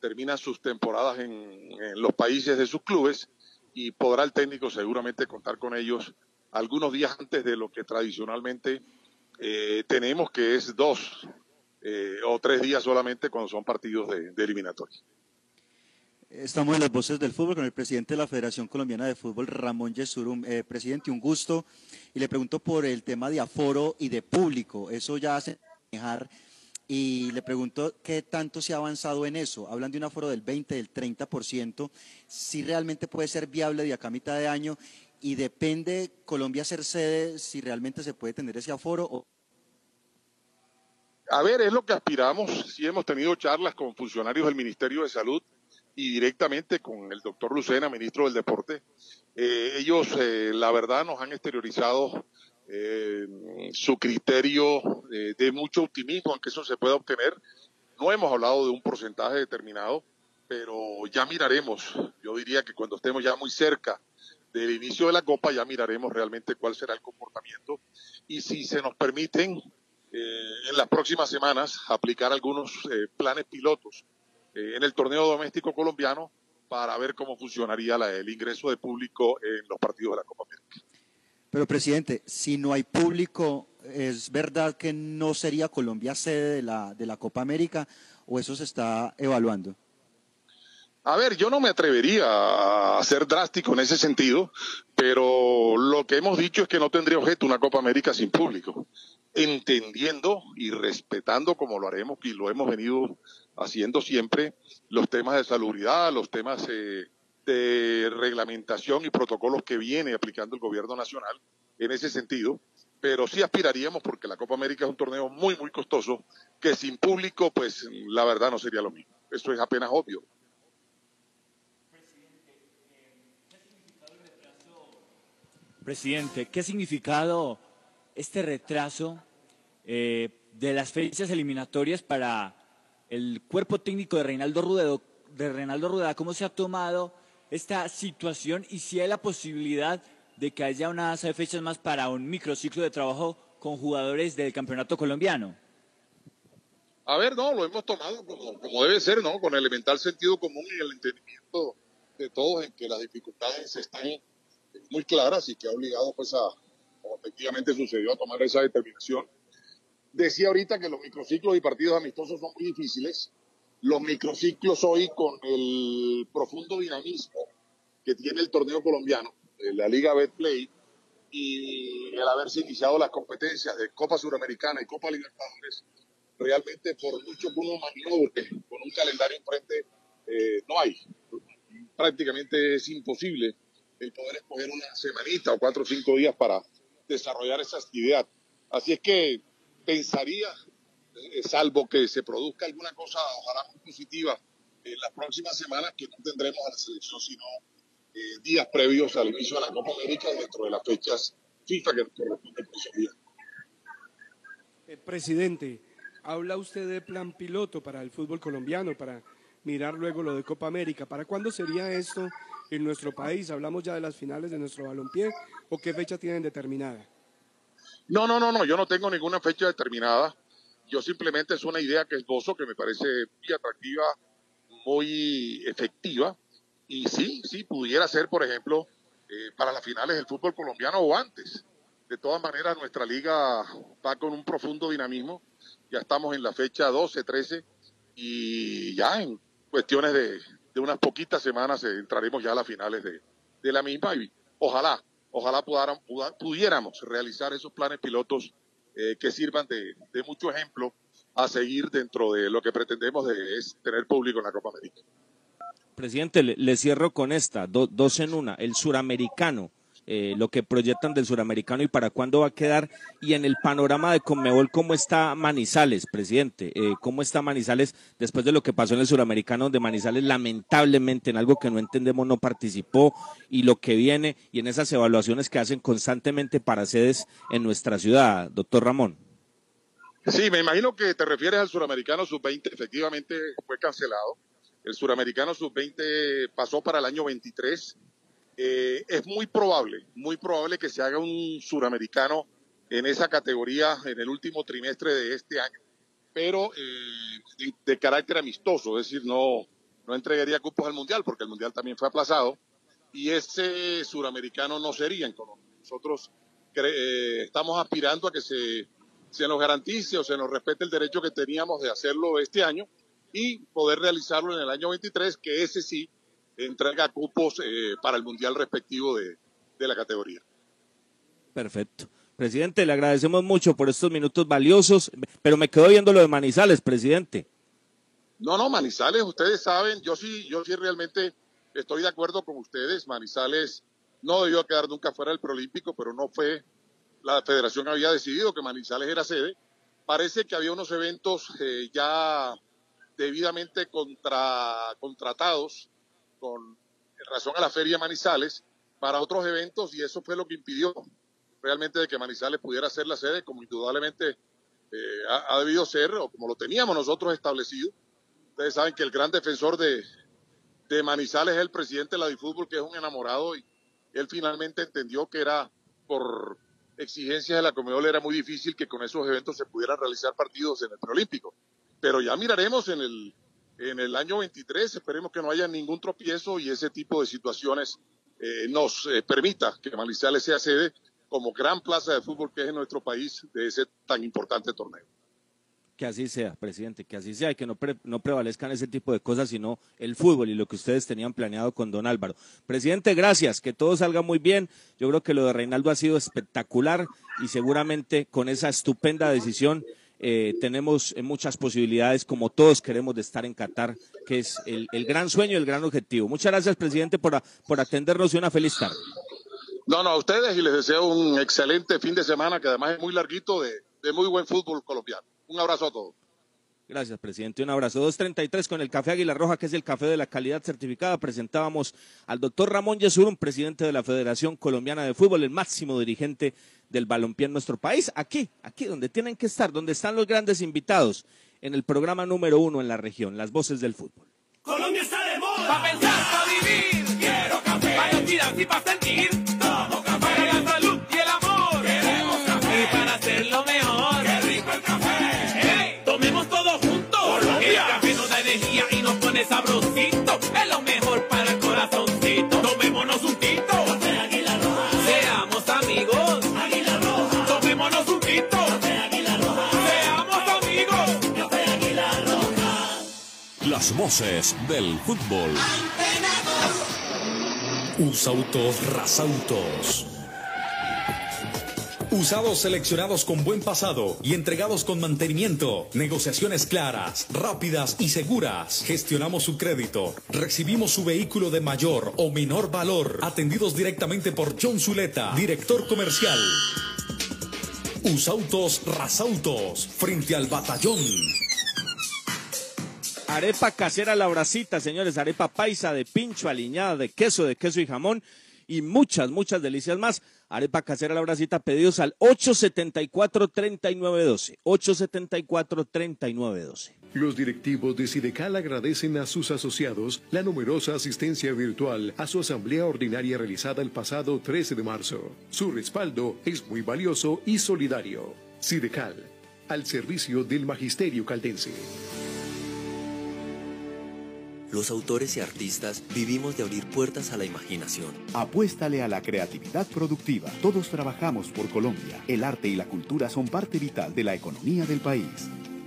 terminan sus temporadas en, en los países de sus clubes y podrá el técnico seguramente contar con ellos algunos días antes de lo que tradicionalmente eh, tenemos, que es dos eh, o tres días solamente cuando son partidos de, de eliminatoria. Estamos en las voces del fútbol con el presidente de la Federación Colombiana de Fútbol, Ramón Jesurún. Eh, presidente, un gusto. Y le pregunto por el tema de aforo y de público. Eso ya hace manejar. Y le pregunto qué tanto se ha avanzado en eso. Hablan de un aforo del veinte, del treinta por ciento. Si realmente puede ser viable de acá a mitad de año. Y depende Colombia ser sede, si realmente se puede tener ese aforo. O... A ver, es lo que aspiramos. Sí hemos tenido charlas con funcionarios del Ministerio de Salud y directamente con el doctor Lucena, ministro del Deporte. Eh, ellos, eh, la verdad, nos han exteriorizado eh, su criterio eh, de mucho optimismo, aunque eso se pueda obtener. No hemos hablado de un porcentaje determinado, pero ya miraremos. Yo diría que cuando estemos ya muy cerca del inicio de la Copa, ya miraremos realmente cuál será el comportamiento. Y si se nos permiten, eh, en las próximas semanas, aplicar algunos eh, planes pilotos en el torneo doméstico colombiano para ver cómo funcionaría la, el ingreso de público en los partidos de la Copa América. Pero, presidente, si no hay público, ¿es verdad que no sería Colombia sede de la, de la Copa América o eso se está evaluando? A ver, yo no me atrevería a ser drástico en ese sentido, pero lo que hemos dicho es que no tendría objeto una Copa América sin público, entendiendo y respetando, como lo haremos y lo hemos venido haciendo siempre, los temas de salubridad, los temas eh, de reglamentación y protocolos que viene aplicando el gobierno nacional en ese sentido, pero sí aspiraríamos, porque la Copa América es un torneo muy, muy costoso, que sin público, pues la verdad no sería lo mismo. Eso es apenas obvio. Presidente, ¿qué ha significado este retraso eh, de las fechas eliminatorias para el cuerpo técnico de Reinaldo Rueda, de Reinaldo Rueda, cómo se ha tomado esta situación y si hay la posibilidad de que haya una asa de fechas más para un microciclo de trabajo con jugadores del campeonato colombiano? A ver, no, lo hemos tomado como, como debe ser, ¿no? Con elemental sentido común y el entendimiento de todos en que las dificultades están muy claras y que ha obligado, pues, a, como efectivamente sucedió, a tomar esa determinación. Decía ahorita que los microciclos y partidos amistosos son muy difíciles. Los microciclos hoy, con el profundo dinamismo que tiene el torneo colombiano, la Liga Betplay, y el haberse iniciado las competencias de Copa Sudamericana y Copa Libertadores, realmente por mucho que uno maniobre con un calendario enfrente, eh, no hay. Prácticamente es imposible el poder escoger una semanita o cuatro o cinco días para desarrollar esa actividad. Así es que pensaría, eh, salvo que se produzca alguna cosa, ojalá muy positiva, en las próximas semanas, que no tendremos a la selección sino eh, días previos al inicio de la Copa América dentro de las fechas FIFA que corresponde por ese día. Eh, presidente, habla usted de plan piloto para el fútbol colombiano, para mirar luego lo de Copa América. ¿Para cuándo sería esto en nuestro país? ¿Hablamos ya de las finales de nuestro balompié o qué fecha tienen determinada? No, no, no, no, yo no tengo ninguna fecha determinada. Yo simplemente es una idea que esbozo, que me parece muy atractiva, muy efectiva. Y sí, sí, pudiera ser, por ejemplo, eh, para las finales del fútbol colombiano o antes. De todas maneras, nuestra liga va con un profundo dinamismo. Ya estamos en la fecha doce, trece y ya en cuestiones de, de unas poquitas semanas entraremos ya a las finales de, de la misma. Y ojalá, ojalá pudieran, pudiéramos realizar esos planes pilotos eh, que sirvan de, de mucho ejemplo a seguir dentro de lo que pretendemos de, es tener público en la Copa América. Presidente, le, le cierro con esta, do, dos en una, el suramericano, eh, lo que proyectan del suramericano y para cuándo va a quedar, y en el panorama de Conmebol, ¿cómo está Manizales, presidente? Eh, ¿Cómo está Manizales después de lo que pasó en el suramericano, donde Manizales lamentablemente en algo que no entendemos no participó, y lo que viene, y en esas evaluaciones que hacen constantemente para sedes en nuestra ciudad, doctor Ramón? Sí, me imagino que te refieres al suramericano sub veinte, efectivamente fue cancelado. El suramericano sub veinte pasó para el año veintitrés. Eh, es muy probable, muy probable que se haga un suramericano en esa categoría en el último trimestre de este año, pero eh, de, de carácter amistoso, es decir, no, no entregaría cupos al Mundial, porque el Mundial también fue aplazado, y ese suramericano no sería en Colombia. Nosotros eh, estamos aspirando a que se... se nos garantice o se nos respete el derecho que teníamos de hacerlo este año y poder realizarlo en el año veintitrés, que ese sí entrega cupos eh, para el mundial respectivo de, de la categoría. Perfecto. Presidente, le agradecemos mucho por estos minutos valiosos, pero me quedo viendo lo de Manizales, presidente. No, no, Manizales, ustedes saben, yo sí, yo sí realmente estoy de acuerdo con ustedes. Manizales no debió quedar nunca fuera del preolímpico, pero no fue. La federación había decidido que Manizales era sede. Parece que había unos eventos eh, ya debidamente contra, contratados con razón a la feria Manizales para otros eventos, y eso fue lo que impidió realmente de que Manizales pudiera ser la sede, como indudablemente eh, ha, ha debido ser, o como lo teníamos nosotros establecido. Ustedes saben que el gran defensor de, de Manizales es el presidente de la Difútbol, que es un enamorado, y él finalmente entendió que era por exigencias de la Conmebol era muy difícil que con esos eventos se pudieran realizar partidos en el preolímpico, pero ya miraremos en el, en el año veintitrés, esperemos que no haya ningún tropiezo y ese tipo de situaciones eh, nos eh, permita que Manizales sea sede como gran plaza de fútbol que es en nuestro país de ese tan importante torneo. Que así sea, presidente, que así sea y que no, pre, no prevalezcan ese tipo de cosas, sino el fútbol y lo que ustedes tenían planeado con don Álvaro. Presidente, gracias, que todo salga muy bien. Yo creo que lo de Reinaldo ha sido espectacular y seguramente con esa estupenda decisión eh, tenemos muchas posibilidades, como todos queremos, de estar en Qatar, que es el, el gran sueño y el gran objetivo. Muchas gracias, presidente, por, a, por atendernos y una feliz tarde. No, no, a ustedes, y les deseo un excelente fin de semana, que además es muy larguito, de, de muy buen fútbol colombiano. Un abrazo a todos. Gracias, presidente. Un abrazo. dos treinta y tres con el Café Águila Roja, que es el café de la calidad certificada. Presentábamos al doctor Ramón Jesurún, presidente de la Federación Colombiana de Fútbol, el máximo dirigente del balompié en nuestro país. Aquí, aquí donde tienen que estar, donde están los grandes invitados, en el programa número uno en la región, Las Voces del Fútbol. Colombia está de moda. Pa' pensar, pa' vivir. Quiero café. Pa' cantidad y pa' sentir. Tomo café. Para la salud y el amor. Queremos café. Y para hacerlo mejor. Y nos pone sabrosito, es lo mejor para el corazoncito. Tomémonos un tito, Café Águila Roja. Las voces del fútbol. Usautos, Rasautos. Usados seleccionados con buen pasado y entregados con mantenimiento. Negociaciones claras, rápidas y seguras. Gestionamos su crédito. Recibimos su vehículo de mayor o menor valor. Atendidos directamente por John Zuleta, director comercial. Usautos, Rasautos, frente al batallón. Arepa casera la brasita, señores. Arepa paisa de pincho, aliñada de queso, de queso y jamón. Y muchas, muchas delicias más. Arepa casera la brasita, pedidos al ocho setenta y cuatro, treinta y nueve doce. ocho setenta y cuatro, treinta y nueve doce. Los directivos de Cidecal agradecen a sus asociados la numerosa asistencia virtual a su asamblea ordinaria realizada el pasado trece de marzo. Su respaldo es muy valioso y solidario. Cidecal, al servicio del magisterio caldense. Los autores y artistas vivimos de abrir puertas a la imaginación. Apuéstale a la creatividad productiva. Todos trabajamos por Colombia. El arte y la cultura son parte vital de la economía del país.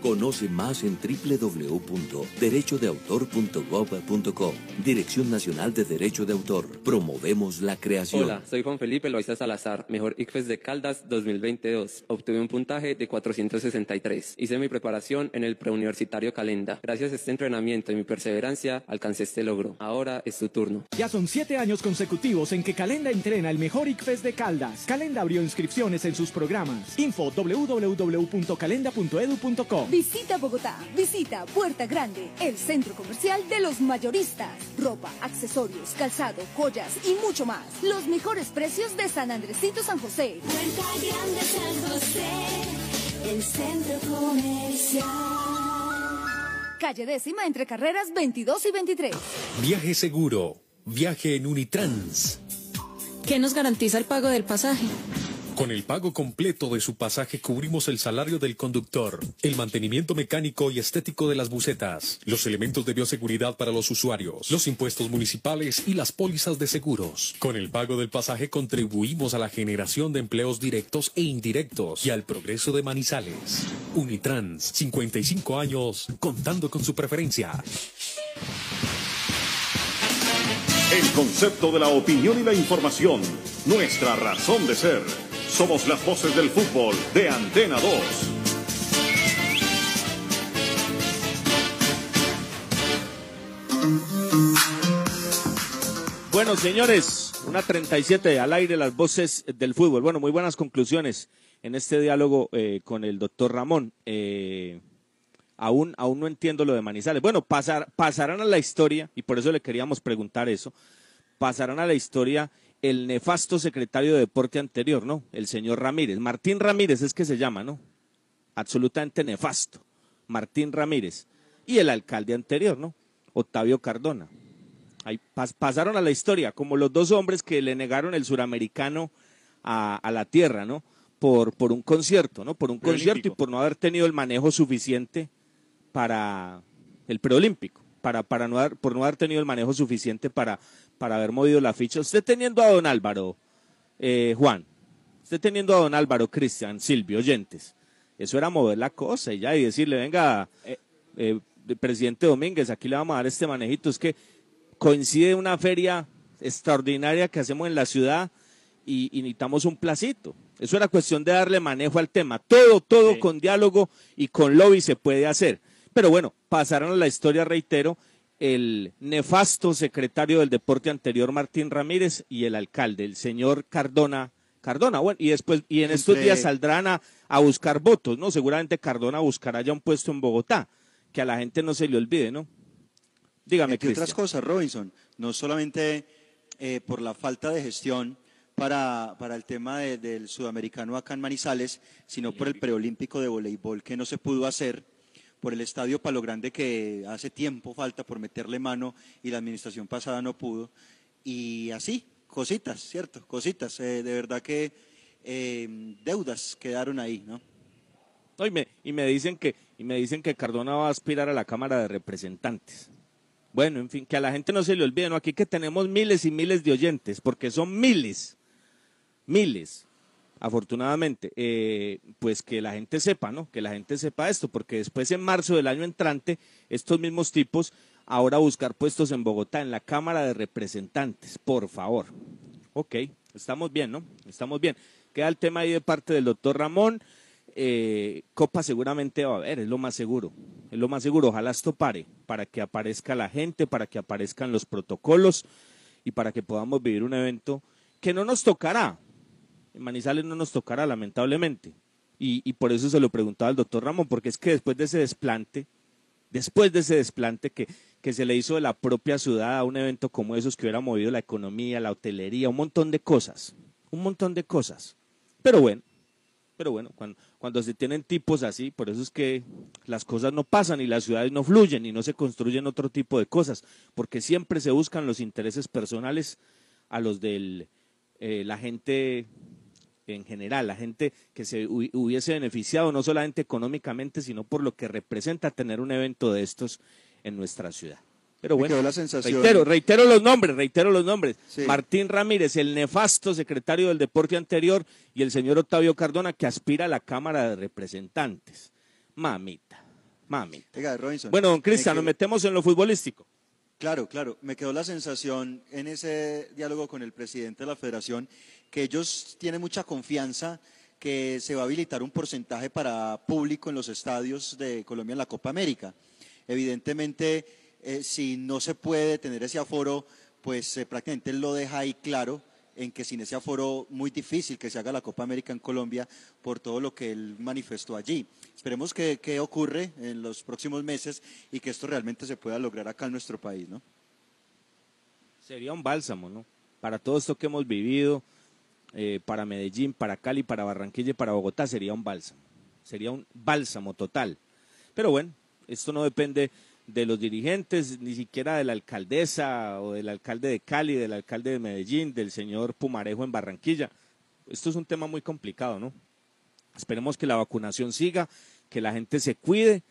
Conoce más en doble u doble u doble u punto derecho de autor punto gov punto co. Dirección Nacional de Derecho de Autor. Promovemos la creación. Hola, soy Juan Felipe Loaiza Salazar, mejor I C F E S de Caldas dos mil veintidós. Obtuve un puntaje de cuatrocientos sesenta y tres. Hice mi preparación en el preuniversitario Calenda. Gracias a este entrenamiento y mi perseverancia, alcancé este logro. Ahora es tu turno. Ya son siete años consecutivos en que Calenda entrena el mejor I C F E S de Caldas. Calenda abrió inscripciones en sus programas. Info doble u doble u doble u punto calenda punto edu punto co. Visita Bogotá, visita Puerta Grande, el centro comercial de los mayoristas. Ropa, accesorios, calzado, joyas y mucho más. Los mejores precios de San Andresito, San José. Puerta Grande, San José, el centro comercial. Calle Décima, entre carreras veintidós y veintitrés. Viaje seguro, viaje en Unitrans. ¿Qué nos garantiza el pago del pasaje? Con el pago completo de su pasaje cubrimos el salario del conductor, el mantenimiento mecánico y estético de las busetas, los elementos de bioseguridad para los usuarios, los impuestos municipales y las pólizas de seguros. Con el pago del pasaje contribuimos a la generación de empleos directos e indirectos y al progreso de Manizales. Unitrans, cincuenta y cinco años, contando con su preferencia. El concepto de la opinión y la información, nuestra razón de ser. Somos las voces del fútbol de Antena dos. Bueno, señores, una treinta y siete al aire, las voces del fútbol. Bueno, muy buenas conclusiones en este diálogo eh, con el doctor Ramón. Eh, aún, aún no entiendo lo de Manizales. Bueno, pasar, pasarán a la historia, y por eso le queríamos preguntar eso, pasarán a la historia... el nefasto secretario de Deporte anterior, ¿no? El señor Ramírez. Martín Ramírez es que se llama, ¿no? Absolutamente nefasto. Martín Ramírez. Y el alcalde anterior, ¿no? Octavio Cardona. Ahí pas pasaron a la historia, como los dos hombres que le negaron el suramericano a, a la tierra, ¿no? Por, por un concierto, ¿no? Por un concierto y por no haber tenido el manejo suficiente para el preolímpico. Para, para no haber, por no haber tenido el manejo suficiente para, para haber movido la ficha. Usted teniendo a don Álvaro, eh, Juan, usted teniendo a don Álvaro, Cristian, Silvio, oyentes, eso era mover la cosa y ya, y decirle, venga, eh, eh, presidente Domínguez, aquí le vamos a dar este manejito. Es que coincide una feria extraordinaria que hacemos en la ciudad y, y necesitamos un placito. Eso era cuestión de darle manejo al tema. Todo, todo sí, con diálogo y con lobby se puede hacer. Pero bueno, pasaron a la historia, reitero, el nefasto secretario del Deporte anterior, Martín Ramírez, y el alcalde, el señor Cardona. Cardona, bueno, y después, y en estos días saldrán a, a buscar votos, ¿no? Seguramente Cardona buscará ya un puesto en Bogotá, que a la gente no se le olvide, ¿no? Dígame, Cristian. Entre otras cosas, Robinson, no solamente eh, por la falta de gestión para, para el tema de, del sudamericano acá en Manizales, sino por el preolímpico de voleibol que no se pudo hacer, por el estadio Palo Grande que hace tiempo falta por meterle mano y la administración pasada no pudo. Y así, cositas, ¿cierto? Cositas, eh, de verdad que eh, deudas quedaron ahí, ¿no? No, y, me, y, me dicen que, y me dicen que Cardona va a aspirar a la Cámara de Representantes. Bueno, en fin, que a la gente no se le olvide, ¿no? Aquí que tenemos miles y miles de oyentes, porque son miles, miles. afortunadamente, eh, pues que la gente sepa, ¿no? Que la gente sepa esto, porque después en marzo del año entrante, estos mismos tipos ahora buscar puestos en Bogotá, en la Cámara de Representantes, por favor. Ok, estamos bien, ¿no? Estamos bien. Queda el tema ahí de parte del doctor Ramón. Eh, Copa seguramente va a haber, es lo más seguro, es lo más seguro, ojalá esto pare, para que aparezca la gente, para que aparezcan los protocolos y para que podamos vivir un evento que no nos tocará, en Manizales no nos tocará lamentablemente, y, y por eso se lo preguntaba al doctor Ramón, porque es que después de ese desplante, después de ese desplante que, que se le hizo de la propia ciudad a un evento como esos que hubiera movido la economía, la hotelería, un montón de cosas, un montón de cosas, pero bueno, Pero bueno, cuando, cuando se tienen tipos así, por eso es que las cosas no pasan y las ciudades no fluyen y no se construyen otro tipo de cosas, porque siempre se buscan los intereses personales a los de eh, la gente en general, la gente que se hubiese beneficiado no solamente económicamente, sino por lo que representa tener un evento de estos en nuestra ciudad. Pero bueno, la reitero, reitero los nombres, reitero los nombres. Sí. Martín Ramírez, el nefasto secretario del deporte anterior, y el señor Octavio Cardona, que aspira a la Cámara de Representantes. Mamita, mamita. Oiga, Robinson, bueno, don Cristian, me quedo... nos metemos en lo futbolístico. Claro, claro. Me quedó la sensación en ese diálogo con el presidente de la federación que ellos tienen mucha confianza que se va a habilitar un porcentaje para público en los estadios de Colombia en la Copa América. Evidentemente... Eh, si no se puede tener ese aforo, pues eh, prácticamente lo deja ahí claro en que sin ese aforo muy difícil que se haga la Copa América en Colombia por todo lo que él manifestó allí. Esperemos que, que ocurre en los próximos meses y que esto realmente se pueda lograr acá en nuestro país, ¿no? Sería un bálsamo, ¿no? Para todo esto que hemos vivido, eh, para Medellín, para Cali, para Barranquilla y para Bogotá, sería un bálsamo. Sería un bálsamo total. Pero bueno, esto no depende... de los dirigentes, ni siquiera de la alcaldesa o del alcalde de Cali, del alcalde de Medellín, del señor Pumarejo en Barranquilla. Esto es un tema muy complicado, ¿no? Esperemos que la vacunación siga, que la gente se cuide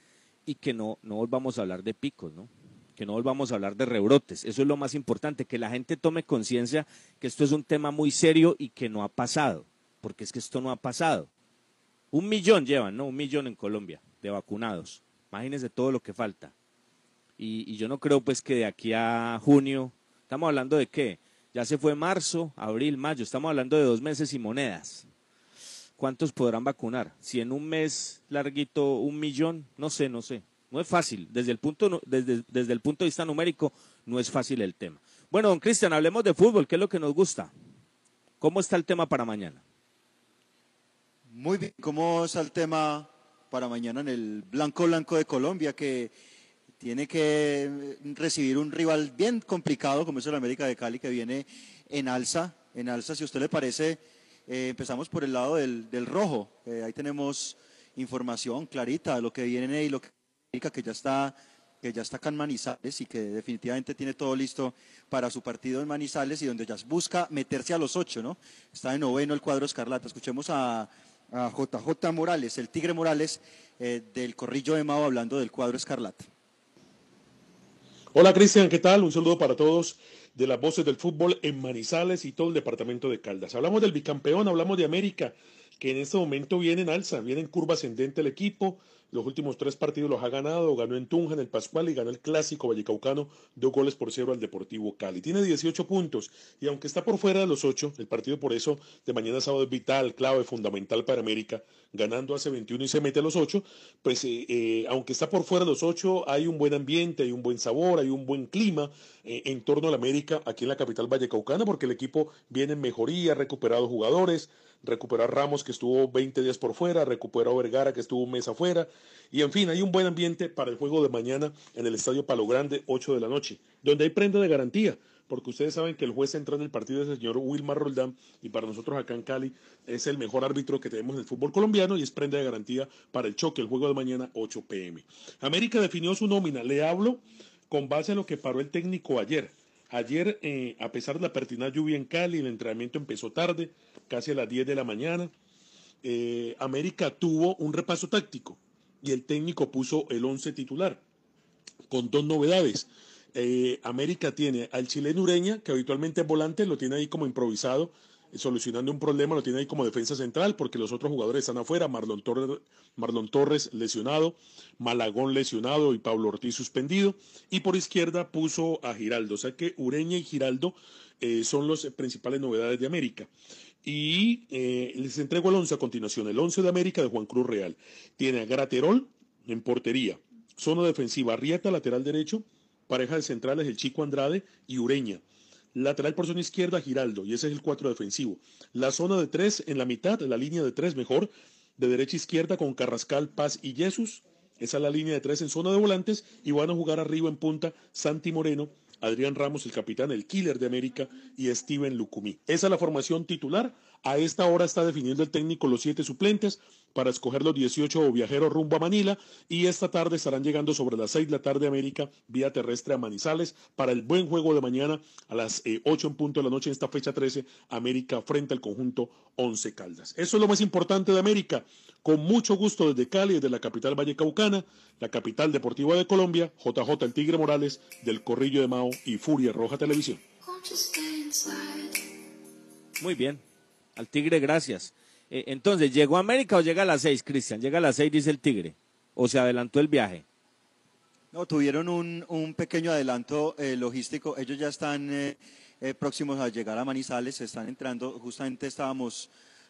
y que no, no volvamos a hablar de picos, ¿no? Que no volvamos a hablar de rebrotes. Eso es lo más importante, que la gente tome conciencia que esto es un tema muy serio y que no ha pasado, porque es que esto no ha pasado. Un millón llevan, ¿no? Un millón en Colombia de vacunados. Imagínense todo lo que falta. Y, y yo no creo pues que de aquí a junio, estamos hablando de qué, ya se fue marzo, abril, mayo, estamos hablando de dos meses y monedas. ¿Cuántos podrán vacunar? Si en un mes larguito un millón, no sé, no sé, no es fácil, desde el punto, desde, desde el punto de vista numérico no es fácil el tema. Bueno, don Cristian, hablemos de fútbol, ¿qué es lo que nos gusta? ¿Cómo está el tema para mañana? Muy bien, ¿cómo está el tema para mañana en el blanco blanco de Colombia que... tiene que recibir un rival bien complicado como es el América de Cali que viene en alza, en alza, si a usted le parece, eh, empezamos por el lado del, del rojo, eh, ahí tenemos información clarita de lo que viene y lo que que ya está, que ya está acá en Manizales y que definitivamente tiene todo listo para su partido en Manizales y donde ya busca meterse a los ocho, ¿no? Está de noveno el cuadro escarlata, escuchemos a... a J J Morales, el Tigre Morales eh, del Corrillo de Mao hablando del cuadro escarlata. Hola Cristian, ¿qué tal? Un saludo para todos de las voces del fútbol en Manizales y todo el departamento de Caldas. Hablamos del bicampeón, hablamos de América, que en este momento viene en alza, viene en curva ascendente el equipo. Los últimos tres partidos los ha ganado, ganó en Tunja, en el Pascual y ganó el clásico vallecaucano, dos goles por cero al Deportivo Cali. Tiene dieciocho puntos y aunque está por fuera de los ocho, el partido por eso de mañana sábado es vital, clave, fundamental para América, ganando hace veintiuno y se mete a los ocho, pues eh, eh, aunque está por fuera de los ocho, hay un buen ambiente, hay un buen sabor, hay un buen clima eh, en torno a la América aquí en la capital vallecaucana, porque el equipo viene en mejoría, ha recuperado jugadores, recupera Ramos que estuvo veinte días por fuera, recupera Vergara que estuvo un mes afuera y en fin, hay un buen ambiente para el juego de mañana en el Estadio Palo Grande, ocho de la noche, donde hay prenda de garantía, porque ustedes saben que el juez central del partido es el señor Wilmar Roldán y para nosotros acá en Cali es el mejor árbitro que tenemos en el fútbol colombiano y es prenda de garantía para el choque, el juego de mañana ocho pm. América definió su nómina, le hablo con base en lo que paró el técnico ayer. Ayer, eh, a pesar de la pertinaz lluvia en Cali, el entrenamiento empezó tarde, casi a las diez de la mañana. Eh, América tuvo un repaso táctico y el técnico puso el once titular con dos novedades. Eh, América tiene al chileno Ureña, que habitualmente es volante, lo tiene ahí como improvisado. solucionando un problema, lo tiene ahí como defensa central, porque los otros jugadores están afuera, Marlon Torres, Marlon Torres lesionado, Malagón lesionado y Pablo Ortiz suspendido, y por izquierda puso a Giraldo, o sea que Ureña y Giraldo eh, son las principales novedades de América. Y eh, les entrego el once a continuación, el once de América de Juan Cruz Real. Tiene a Graterol en portería, zona defensiva, Arrieta lateral derecho, pareja de centrales el Chico Andrade y Ureña. Lateral por zona izquierda, Giraldo, y ese es el cuatro defensivo. La zona de tres en la mitad, la línea de tres mejor, de derecha a izquierda con Carrascal, Paz y Jesús. Esa es la línea de tres en zona de volantes, y van a jugar arriba en punta Santi Moreno, Adrián Ramos, el capitán, el killer de América, y Steven Lucumí. Esa es la formación titular. A esta hora está definiendo el técnico los siete suplentes para escoger los dieciocho viajeros rumbo a Manila, y esta tarde estarán llegando sobre las seis de la tarde a América vía terrestre a Manizales para el buen juego de mañana a las eh, ocho en punto de la noche en esta fecha trece, América frente al conjunto Once Caldas. Eso es lo más importante de América. Con mucho gusto desde Cali, desde la capital vallecaucana, la capital deportiva de Colombia, J J el Tigre Morales del Corrillo de Mao y Furia Roja Televisión. Muy bien, al Tigre gracias. Entonces, ¿llegó a América o llega a las seis, Cristian? Llega a las seis, dice el Tigre. ¿O se adelantó el viaje? No, tuvieron un, un pequeño adelanto eh, logístico. Ellos ya están eh, eh, próximos a llegar a Manizales, están entrando. Justamente estábamos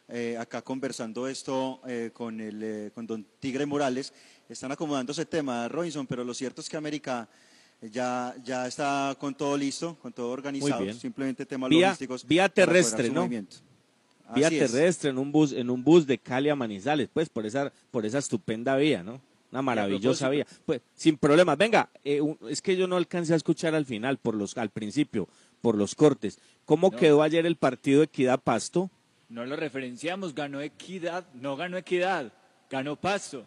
eh, acá conversando esto eh, con, el, eh, con don Tigre Morales. Están acomodando ese tema, Robinson, pero lo cierto es que América ya, ya está con todo listo, con todo organizado. Simplemente temas vía, logísticos. Vía terrestre, ¿no? Movimiento. Vía Así terrestre, es. en un bus en un bus de Cali a Manizales, pues por esa por esa estupenda vía, ¿no? Una maravillosa vía, pues sin problemas. Venga, eh, es que yo no alcancé a escuchar al final, por los al principio, por los cortes. ¿Cómo no quedó ayer el partido Equidad Pasto? No lo referenciamos, ganó Equidad, no ganó Equidad, ganó Pasto.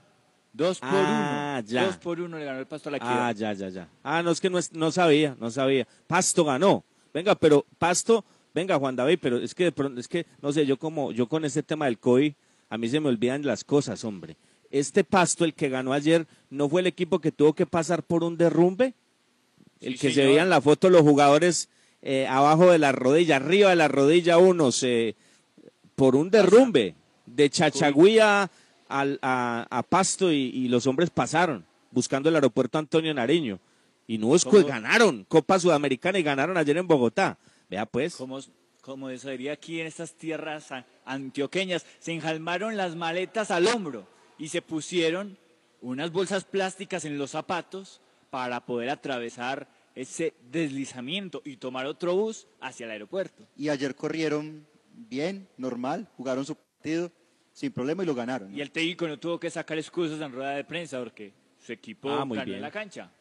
Dos por ah, uno, ya. dos por uno le ganó el Pasto a la Equidad. Ah, ya, ya, ya. Ah, no, es que no, es, no sabía, no sabía. Pasto ganó. Venga, pero Pasto... Venga, Juan David, pero es que de pronto, es que, no sé, yo como, yo con este tema del COVID, a mí se me olvidan las cosas, hombre. Este Pasto, el que ganó ayer, ¿no fue el equipo que tuvo que pasar por un derrumbe? El sí, que señor. Se veía en la foto los jugadores eh, abajo de la rodilla, arriba de la rodilla unos, eh, por un derrumbe. De Chachagüí a, a, a Pasto y, y los hombres pasaron, buscando el aeropuerto Antonio Nariño. Y no, pues, ganaron Copa Sudamericana y ganaron ayer en Bogotá. Vea pues. Como, como se diría aquí en estas tierras antioqueñas, se enjalmaron las maletas al hombro y se pusieron unas bolsas plásticas en los zapatos para poder atravesar ese deslizamiento y tomar otro bus hacia el aeropuerto. Y ayer corrieron bien, normal, jugaron su partido sin problema y lo ganaron, ¿no? Y el técnico no tuvo que sacar excusas en rueda de prensa porque su equipo ah, ganó en la cancha.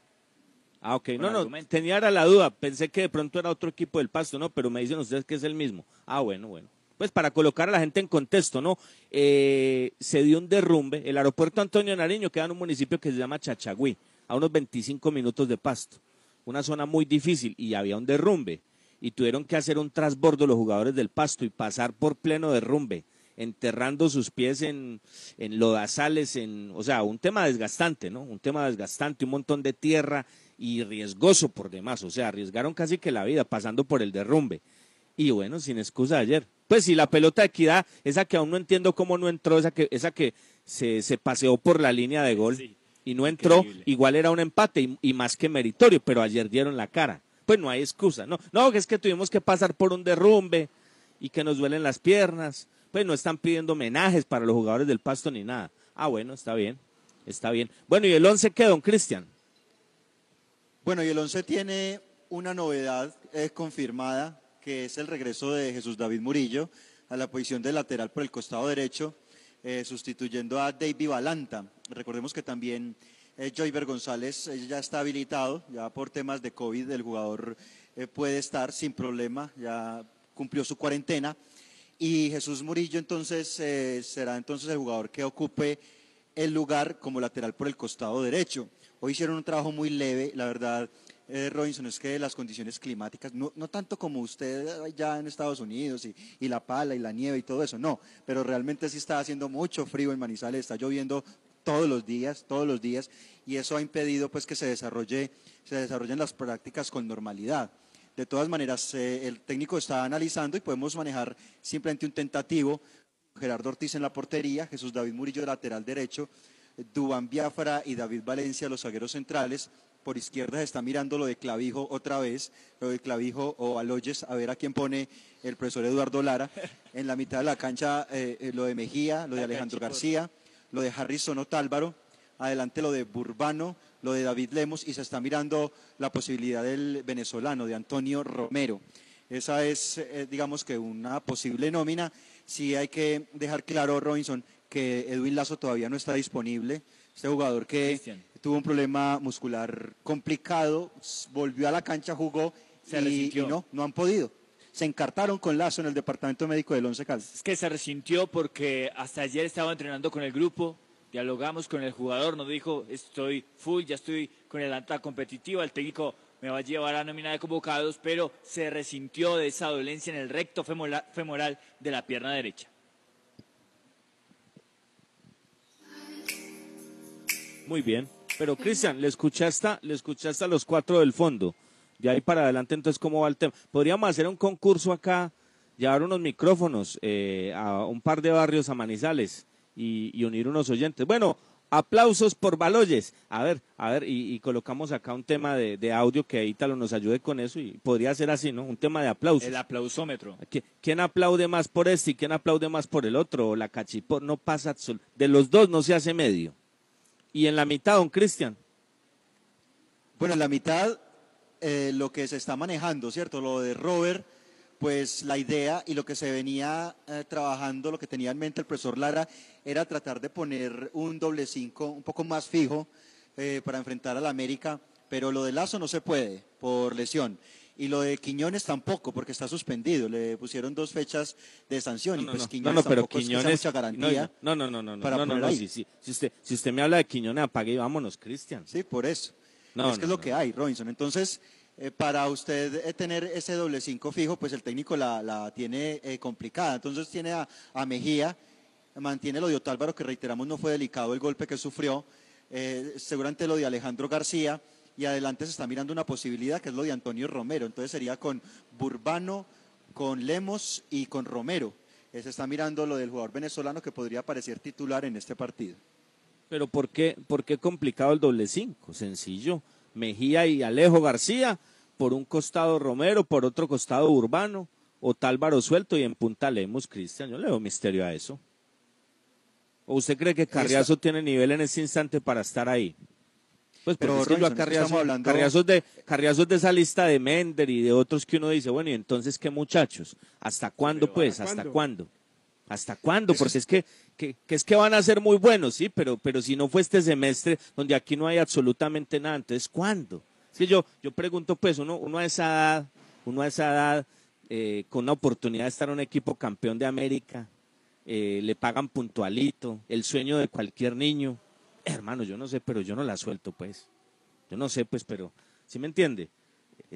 Ah, ok. No, no, tenía ahora la duda. Pensé que de pronto era otro equipo del Pasto, ¿no? Pero me dicen ustedes que es el mismo. Ah, bueno, bueno. Pues para colocar a la gente en contexto, ¿no? Eh, se dio un derrumbe. El aeropuerto Antonio Nariño queda en un municipio que se llama Chachagüí, a unos veinticinco minutos de Pasto. Una zona muy difícil y había un derrumbe. Y tuvieron que hacer un transbordo los jugadores del Pasto y pasar por pleno derrumbe, enterrando sus pies en, en lodazales, en, o sea, un tema desgastante, ¿no? Un tema desgastante, un montón de tierra y riesgoso por demás, o sea, arriesgaron casi que la vida pasando por el derrumbe. Y bueno, sin excusa ayer. Pues si la pelota de Equidad, esa que aún no entiendo cómo no entró, esa que, esa que se, se paseó por la línea de gol sí, y no entró, increíble. Igual era un empate y, y más que meritorio, pero ayer dieron la cara. Pues no hay excusa, no, no, es que tuvimos que pasar por un derrumbe y que nos duelen las piernas. Pues no están pidiendo homenajes para los jugadores del Pasto ni nada. Ah, bueno, está bien, está bien. Bueno, ¿y el once qué, don Cristian? Bueno, y el once tiene una novedad eh, confirmada, que es el regreso de Jesús David Murillo a la posición de lateral por el costado derecho, eh, sustituyendo a David Balanta. Recordemos que también eh, Joyver González eh, ya está habilitado, ya por temas de COVID el jugador eh, puede estar sin problema, ya cumplió su cuarentena. Y Jesús Murillo entonces eh, será entonces el jugador que ocupe el lugar como lateral por el costado derecho. Hoy hicieron un trabajo muy leve, la verdad, eh, Robinson, es que las condiciones climáticas, no, no tanto como usted ya en Estados Unidos y, y la pala y la nieve y todo eso, no, pero realmente sí está haciendo mucho frío en Manizales, está lloviendo todos los días, todos los días, y eso ha impedido pues que se desarrolle, se desarrollen las prácticas con normalidad. De todas maneras, eh, el técnico está analizando y podemos manejar simplemente un tentativo. Gerardo Ortiz en la portería, Jesús David Murillo lateral derecho, Duván Biafara y David Valencia los zagueros centrales. Por izquierda se está mirando lo de Clavijo otra vez, lo de Clavijo o Aloyes, a ver a quién pone el profesor Eduardo Lara. En la mitad de la cancha eh, lo de Mejía, lo de Alejandro García, lo de Harrison Otálvaro, adelante lo de Burbano, lo de David Lemos y se está mirando la posibilidad del venezolano, de Antonio Romero. Esa es, eh, digamos que una posible nómina. Sí hay que dejar claro, Robinson, que Edwin Lazo todavía no está disponible. Este jugador que Christian. tuvo un problema muscular complicado, volvió a la cancha, jugó se y, y no, no han podido. Se encartaron con Lazo en el departamento médico del Once Caldas. Es que se resintió porque hasta ayer estaba entrenando con el grupo, dialogamos con el jugador, nos dijo, estoy full, ya estoy con el alta competitiva, el técnico me va a llevar a nómina de convocados, pero se resintió de esa dolencia en el recto femoral, femoral de la pierna derecha. Muy bien, pero Cristian, le escuchaste, le escuchaste a los cuatro del fondo, de ahí para adelante entonces cómo va el tema. Podríamos hacer un concurso acá, llevar unos micrófonos eh, a un par de barrios a Manizales y, y unir unos oyentes. Bueno, aplausos por Baloyes, a ver, a ver, y, y colocamos acá un tema de, de audio que Ítalo nos ayude con eso y podría ser así, ¿no? Un tema de aplausos. El aplausómetro. ¿Quién aplaude más por este y quién aplaude más por el otro? O la cachipor, no pasa absoluto. De los dos no se hace medio. Y en la mitad, don Cristian. Bueno, en la mitad, eh, lo que se está manejando, ¿cierto? Lo de Robert, pues la idea y lo que se venía eh, trabajando, lo que tenía en mente el profesor Lara, era tratar de poner un doble cinco un poco más fijo eh, para enfrentar a la América, pero lo de Lazo no se puede por lesión. Y lo de Quiñones tampoco, porque está suspendido. Le pusieron dos fechas de sanción. No, no, y pues no, Quiñones no, no, pero tampoco Quiñones, es que sea mucha garantía. No, no, no, no, no. Para no, no, no sí, sí. Si, usted, si usted me habla de Quiñones, apague y vámonos, Cristian. Sí, por eso. No, es no, que es no, lo que hay, Robinson. Entonces, eh, para usted eh, tener ese doble cinco fijo, pues el técnico la, la tiene eh, complicada. Entonces tiene a, a Mejía, mantiene lo de Otálvaro, que reiteramos no fue delicado el golpe que sufrió. Eh, seguramente lo de Alejandro García. Y adelante se está mirando una posibilidad que es lo de Antonio Romero. Entonces sería con Burbano, con Lemos y con Romero. Se está mirando lo del jugador venezolano que podría parecer titular en este partido. Pero ¿por qué, por qué complicado el doble cinco? Sencillo. Mejía y Alejo García, por un costado Romero, por otro costado Burbano, Otálvaro suelto y en punta Lemos, Cristian. Yo le veo misterio a eso. ¿O usted cree que Carriazo Esa. tiene nivel en ese instante para estar ahí? Pues pero es que Robinson, yo a Carriazo, hablando... Carriazos de, Carriazos de esa lista de Mender y de otros que uno dice, bueno, ¿y entonces qué muchachos? ¿Hasta cuándo, pero pues? ¿Hasta cuándo? cuándo? ¿Hasta cuándo? Eso Porque es, es que, que, que es que van a ser muy buenos, sí, pero, pero si no fue este semestre donde aquí no hay absolutamente nada, entonces ¿cuándo? Es que yo, yo pregunto, pues, uno, uno a esa edad, uno a esa edad, eh, con una oportunidad de estar en un equipo campeón de América, eh, le pagan puntualito, el sueño de cualquier niño. Hermano, yo no sé, pero yo no la suelto, pues. Yo no sé, pues, pero... ¿Sí me entiende?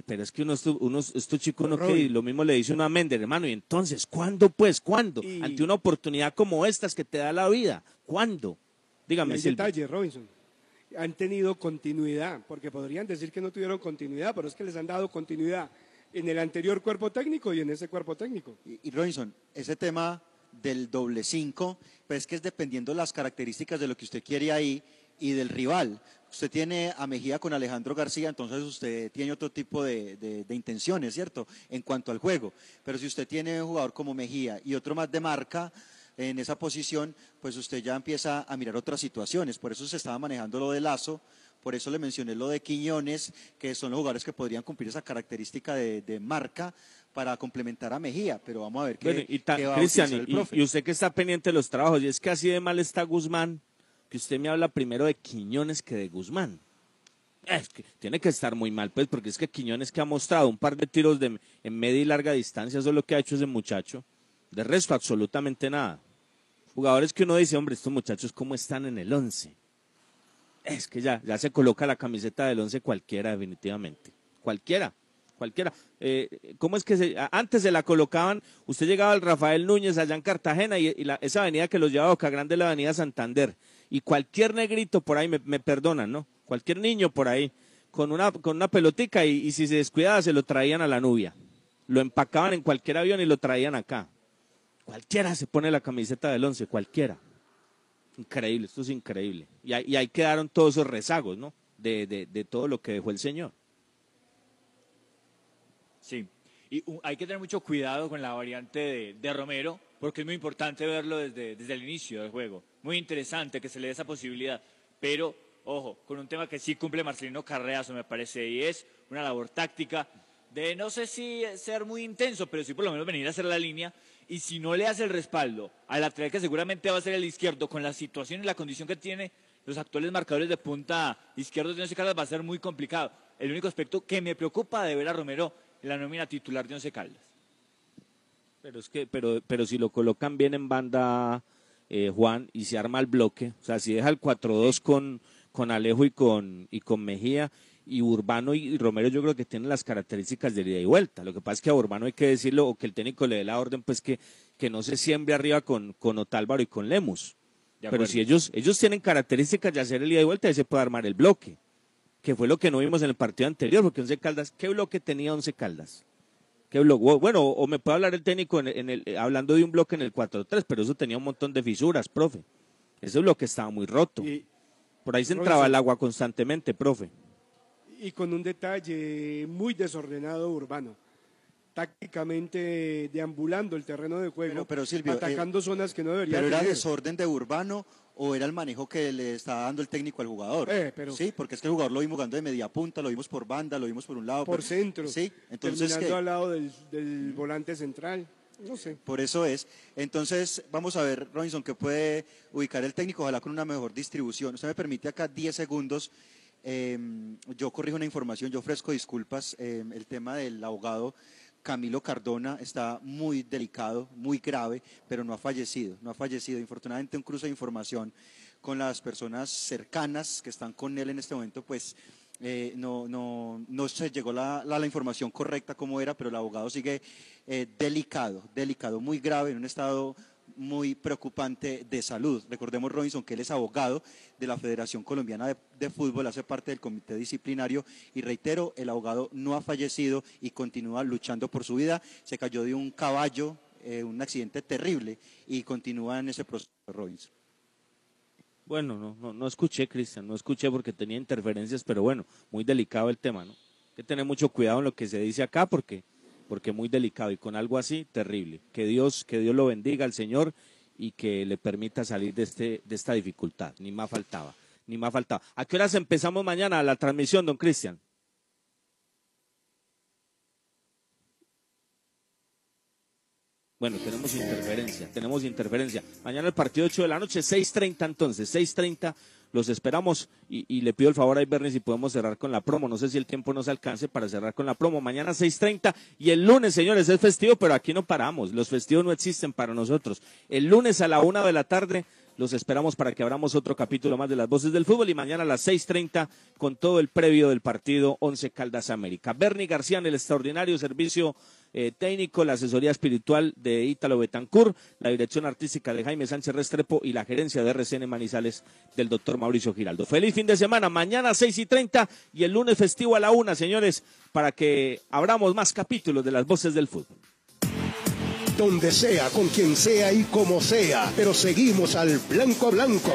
Pero es que uno, uno estos chicos, uno que lo mismo le dice uno a Mender, hermano, y entonces, ¿cuándo, pues? ¿Cuándo? Y... Ante una oportunidad como estas que te da la vida, ¿cuándo? Dígame, Silvio. Detalle, Robinson. Han tenido continuidad, porque podrían decir que no tuvieron continuidad, pero es que les han dado continuidad en el anterior cuerpo técnico y en ese cuerpo técnico. Y, y Robinson, ese tema... del doble cinco, pues que es dependiendo las características de lo que usted quiere ahí y del rival. Usted tiene a Mejía con Alejandro García, entonces usted tiene otro tipo de, de, de intenciones, ¿cierto? En cuanto al juego. Pero si usted tiene un jugador como Mejía y otro más de marca en esa posición, pues usted ya empieza a mirar otras situaciones. Por eso se estaba manejando lo de Lazo, por eso le mencioné lo de Quiñones, que son los jugadores que podrían cumplir esa característica de, de marca, para complementar a Mejía, pero vamos a ver qué, bueno, y ta, qué va a Cristian, el profe. Y, y usted que está pendiente de los trabajos, y es que así de mal está Guzmán, que usted me habla primero de Quiñones que de Guzmán. Es que tiene que estar muy mal, pues, porque es que Quiñones que ha mostrado un par de tiros de, en media y larga distancia, eso es lo que ha hecho ese muchacho. De resto, absolutamente nada. Jugadores que uno dice, hombre, estos muchachos, ¿cómo están en el once? Es que ya, ya se coloca la camiseta del once cualquiera, definitivamente. Cualquiera. cualquiera, eh, ¿cómo es que se, antes se la colocaban, usted llegaba al Rafael Núñez allá en Cartagena y, y la, esa avenida que los llevaba a Boca Grande, la avenida Santander, y cualquier negrito por ahí, me, me perdonan, ¿no? Cualquier niño por ahí, con una, con una pelotica y, y si se descuidaba se lo traían a la Nubia. Lo empacaban en cualquier avión y lo traían acá. Cualquiera se pone la camiseta del Once, cualquiera. Increíble, esto es increíble. Y ahí, y ahí quedaron todos esos rezagos, ¿no? De, de, de todo lo que dejó el señor. Sí, y hay que tener mucho cuidado con la variante de, de Romero, porque es muy importante verlo desde, desde el inicio del juego. Muy interesante que se le dé esa posibilidad, pero, ojo, con un tema que sí cumple Marcelino Carreazo, me parece, y es una labor táctica de no sé si ser muy intenso, pero sí por lo menos venir a hacer la línea, y si no le hace el respaldo al lateral, que seguramente va a ser el izquierdo, con la situación y la condición que tiene los actuales marcadores de punta izquierdos de Once Caldas, va a ser muy complicado. El único aspecto que me preocupa de ver a Romero en la nómina titular de Once Caldas. Pero es que, pero, pero si lo colocan bien en banda, eh, Juan, y se arma el bloque, o sea, si deja el cuatro dos con, con Alejo y con, y con Mejía, y Urbano y Romero yo creo que tienen las características de ida y vuelta. Lo que pasa es que a Urbano hay que decirlo, o que el técnico le dé la orden, pues que, que no se siembre arriba con, con Otálvaro y con Lemus. Pero si ellos, ellos tienen características de hacer el ida y vuelta, ahí se puede armar el bloque, que fue lo que no vimos en el partido anterior, porque Once Caldas, ¿qué bloque tenía Once Caldas? ¿Qué bloque? Bueno, o me puede hablar el técnico en el, en el, hablando de un bloque en el cuatro tres, pero eso tenía un montón de fisuras, profe. Ese bloque estaba muy roto. Y, por ahí se entraba el agua constantemente, profe. Y con un detalle muy desordenado Urbano, tácticamente deambulando el terreno de juego, pero, pero Silvio, atacando eh, zonas que no debería pero tener. ¿Era desorden de Urbano o era el manejo que le estaba dando el técnico al jugador? Eh, pero, sí, porque es que el jugador lo vimos jugando de media punta, lo vimos por banda, lo vimos por un lado. Por pero, centro, sí, entonces terminando que, al lado del, del volante central, no sé. Por eso es. Entonces, vamos a ver, Robinson, que puede ubicar el técnico, ojalá con una mejor distribución. Usted me permite acá diez segundos. Eh, yo corrijo una información, yo ofrezco disculpas. Eh, el tema del abogado Camilo Cardona está muy delicado, muy grave, pero no ha fallecido, no ha fallecido. Infortunadamente un cruce de información con las personas cercanas que están con él en este momento, pues eh, no, no, no se llegó la, la, la información correcta como era, pero el abogado sigue eh, delicado, delicado, muy grave, en un estado muy preocupante de salud. Recordemos, Robinson, que él es abogado de la Federación Colombiana de, de Fútbol, hace parte del comité disciplinario y reitero, el abogado no ha fallecido y continúa luchando por su vida. Se cayó de un caballo, eh, un accidente terrible y continúa en ese proceso, Robinson. Bueno, no, no, no escuché, Cristian, no escuché porque tenía interferencias, pero bueno, muy delicado el tema, ¿no? Hay que tener mucho cuidado en lo que se dice acá porque... porque muy delicado y con algo así, terrible. Que Dios, que Dios lo bendiga al señor y que le permita salir de, este, de esta dificultad. Ni más faltaba, ni más faltaba. ¿A qué horas empezamos mañana la transmisión, don Cristian? Bueno, tenemos interferencia, tenemos interferencia. Mañana el partido ocho de la noche, seis treinta entonces, seis treinta. Los esperamos y, y le pido el favor a Iberni si podemos cerrar con la promo. No sé si el tiempo nos alcance para cerrar con la promo. Mañana seis treinta y el lunes, señores, es festivo, pero aquí no paramos. Los festivos no existen para nosotros. El lunes a la una de la tarde los esperamos para que abramos otro capítulo más de Las Voces del Fútbol y mañana a las seis treinta con todo el previo del partido Once Caldas América. Berni García en el extraordinario servicio Eh, técnico, la asesoría espiritual de Ítalo Betancur, la dirección artística de Jaime Sánchez Restrepo y la gerencia de R C N Manizales del doctor Mauricio Giraldo. Feliz fin de semana, mañana seis y treinta y el lunes festivo a la una, señores, para que abramos más capítulos de Las Voces del Fútbol. Donde sea, con quien sea y como sea, pero seguimos al blanco blanco.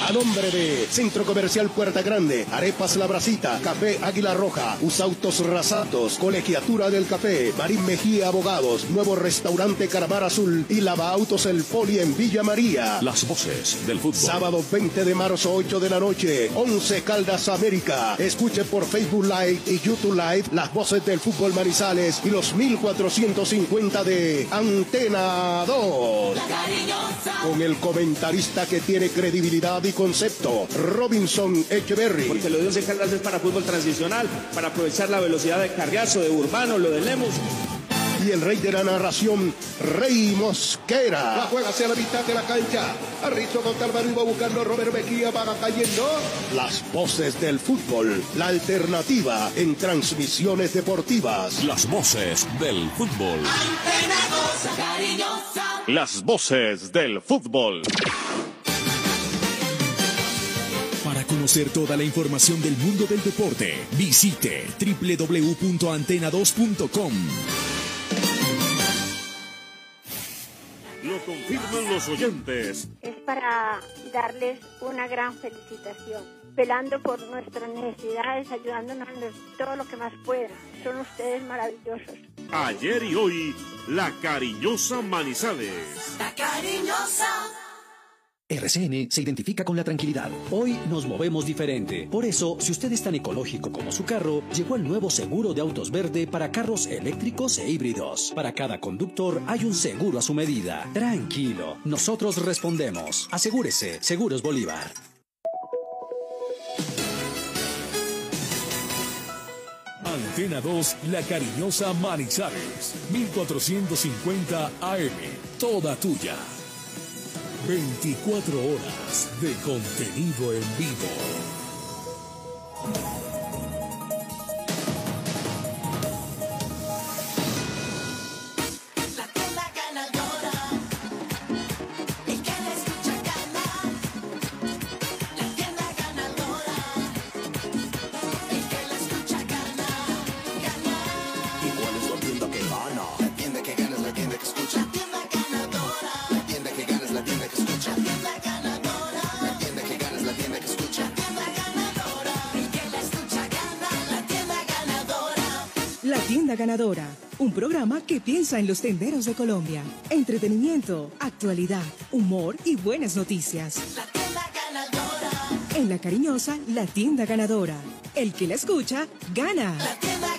A nombre de Centro Comercial Puerta Grande, Arepas La Brasita, Café Águila Roja, Usautos Rasautos, Colegiatura del Café, Marín Mejía Abogados, Nuevo Restaurante Caramar Azul y Lava Autos El Poli en Villa María. Las Voces del Fútbol. Sábado veinte de marzo, ocho de la noche, Once Caldas América. Escuche por Facebook Live y YouTube Live Las Voces del Fútbol Manizales y los mil cuatrocientos cincuenta de Antena dos. La Cariñosa. Con el comentarista que tiene credibilidad y concepto, Robinson Echeverry. Porque lo de Once Caldas es para fútbol transicional, para aprovechar la velocidad de Carriazo, de Urbano, lo de Lemus. Y el rey de la narración, Rey Mosquera. La juega hacia la mitad de la cancha. Arrizo con Talvaro iba buscando Romero Mejía, va cayendo. Las Voces del Fútbol, la alternativa en transmisiones deportivas. Las Voces del Fútbol. Antena dos, Cariñosa. Las Voces del Fútbol. conocer toda la información del mundo del deporte, visite w w w punto antena dos punto com. Lo confirman los oyentes. Es para darles una gran felicitación, velando por nuestras necesidades, ayudándonos en todo lo que más pueda. Son ustedes maravillosos. Ayer y hoy, La Cariñosa Manizales. La Cariñosa. R C N se identifica con la tranquilidad. Hoy nos movemos diferente. Por eso, si usted es tan ecológico como su carro, llegó el nuevo seguro de autos verde para carros eléctricos e híbridos. Para cada conductor hay un seguro a su medida. Tranquilo, nosotros respondemos. Asegúrese, Seguros Bolívar. Antena dos, La Cariñosa Manizales, mil cuatrocientos cincuenta A M, toda tuya. veinticuatro horas de contenido en vivo. La tela ganadora, el que la escucha gana. La tela ganadora, el que la escucha gana, gana. ¿Y cuál es la tienda que gana? La tienda que gana es la tienda que escucha. La tienda ganadora, la tienda que gana es la tienda que escucha. La tienda ganadora, la tienda que gana es la tienda que escucha. La tienda ganadora, el que la escucha gana. La tienda ganadora. La tienda ganadora, un programa que piensa en los tenderos de Colombia. Entretenimiento, actualidad, humor y buenas noticias. La tienda ganadora. En La Cariñosa, la tienda ganadora. El que la escucha, gana. La tienda ganadora.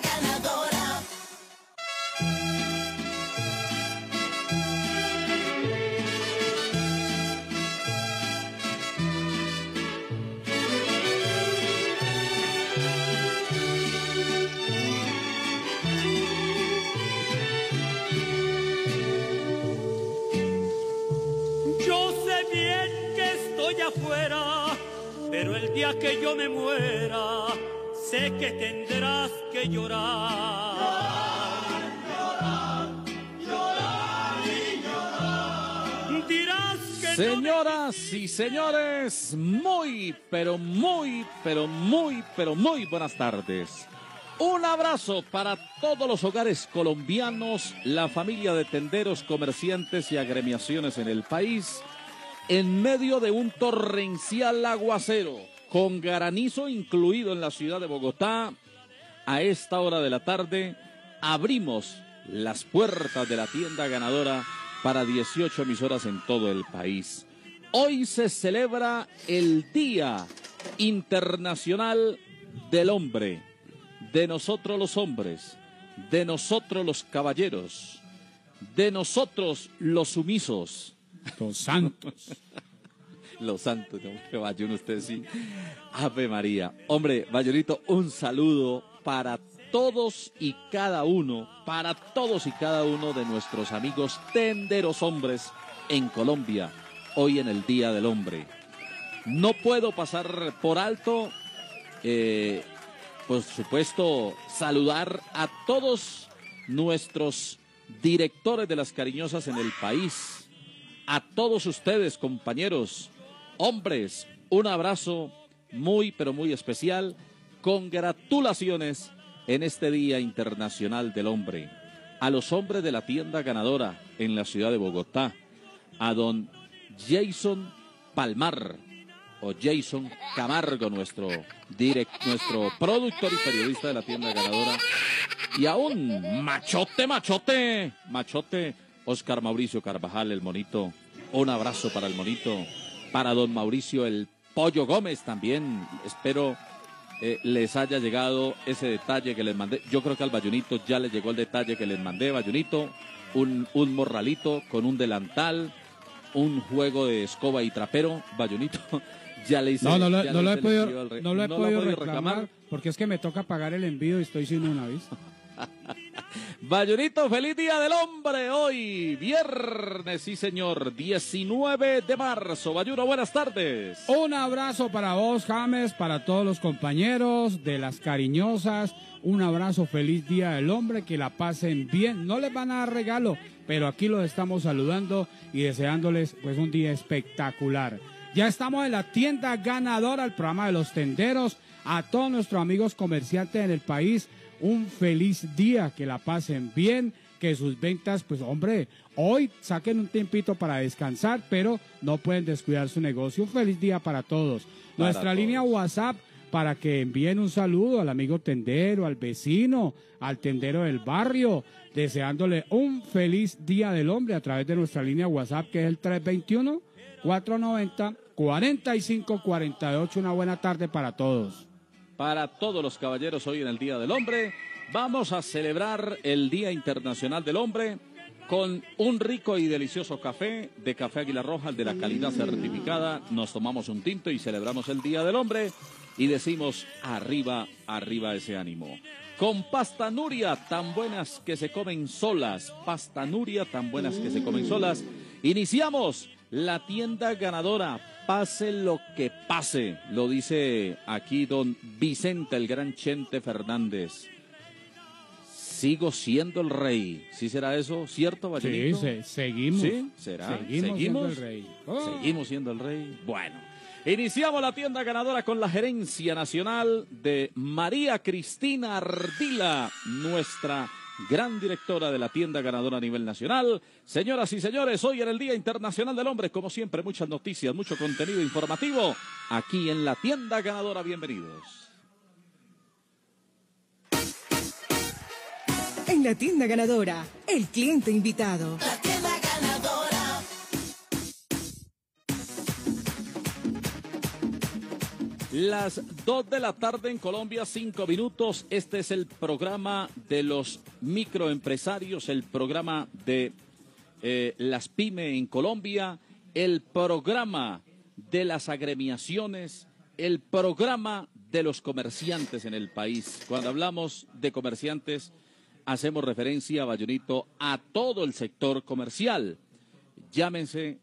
Fuera, pero el día que yo me muera, sé que tendrás que llorar. Llorar, llorar, llorar y llorar. Dirás que Señoras no me... y señores, muy, pero muy, pero muy, pero muy buenas tardes. Un abrazo para todos los hogares colombianos, la familia de tenderos, comerciantes y agremiaciones en el país. En medio de un torrencial aguacero, con granizo incluido en la ciudad de Bogotá, a esta hora de la tarde abrimos las puertas de la tienda ganadora para dieciocho emisoras en todo el país. Hoy se celebra el Día Internacional del Hombre, de nosotros los hombres, de nosotros los caballeros, de nosotros los sumisos. Los santos. Los santos, que Bayón, usted sí. Ave María. Hombre, Bayonito, un saludo para todos y cada uno, para todos y cada uno de nuestros amigos tenderos hombres en Colombia, hoy en el Día del Hombre. No puedo pasar por alto, eh, por supuesto, saludar a todos nuestros directores de Las Cariñosas en el país. A todos ustedes, compañeros, hombres, un abrazo muy, pero muy especial. Congratulaciones en este Día Internacional del Hombre. A los hombres de la tienda ganadora en la ciudad de Bogotá, a don Jason Palmar, o Jason Camargo, nuestro, direct, nuestro productor y periodista de la tienda ganadora, y a un machote, machote, machote, Oscar Mauricio Carvajal, el monito. Un abrazo para el monito, para don Mauricio el Pollo Gómez también. Espero eh, les haya llegado ese detalle que les mandé. Yo creo que al Bayunito ya le llegó el detalle que les mandé, Bayunito. Un, un morralito con un delantal, un juego de escoba y trapero, Bayunito. Ya le hice. No, no, lo, no, lo, he podido, re, no lo he no podido reclamar, reclamar porque es que me toca pagar el envío y estoy sin una vista. Bayonito, feliz Día del Hombre hoy, viernes, sí señor, diecinueve de marzo. Bayuno, buenas tardes. Un abrazo para vos, James, para todos los compañeros de Las Cariñosas. Un abrazo, feliz Día del Hombre, que la pasen bien. No les van a dar regalo, pero aquí los estamos saludando y deseándoles pues un día espectacular. Ya estamos en la tienda ganadora, el programa de los tenderos. A todos nuestros amigos comerciantes en el país, un feliz día, que la pasen bien, que sus ventas, pues hombre, hoy saquen un tiempito para descansar, pero no pueden descuidar su negocio. Un feliz día para todos. Para Nuestra todos. línea WhatsApp para que envíen un saludo al amigo tendero, al vecino, al tendero del barrio, deseándole un feliz día del hombre a través de nuestra línea WhatsApp, que es el tres veintiuno, cuatrocientos noventa, cuarenta y cinco cuarenta y ocho. Una buena tarde para todos. Para todos los caballeros hoy en el Día del Hombre. Vamos a celebrar el Día Internacional del Hombre con un rico y delicioso café de Café Águila Roja, de la calidad certificada. Nos tomamos un tinto y celebramos el Día del Hombre y decimos arriba, arriba ese ánimo. Con pasta Nuria, tan buenas que se comen solas. Pasta Nuria, tan buenas que se comen solas. Iniciamos la tienda ganadora, pase lo que pase, lo dice aquí don Vicente, el gran Chente Fernández. Sigo siendo el rey. ¿Sí será eso? ¿Cierto, Vallenito? Sí, se, seguimos. ¿Sí? ¿Será? Seguimos, ¿Seguimos? siendo el rey. Oh. Seguimos siendo el rey. Bueno, iniciamos la tienda ganadora con la gerencia nacional de María Cristina Ardila, nuestra gran directora de la tienda ganadora a nivel nacional. Señoras y señores, hoy en el Día Internacional del Hombre, como siempre, muchas noticias, mucho contenido informativo, aquí en la tienda ganadora. Bienvenidos. En la tienda ganadora, el cliente invitado. La tienda ganadora. Las dos de la tarde en Colombia, cinco minutos. Este es el programa de los microempresarios, el programa de eh, las pymes en Colombia, el programa de las agremiaciones, el programa de los comerciantes en el país. Cuando hablamos de comerciantes, hacemos referencia, Bayonito, a todo el sector comercial. Llámense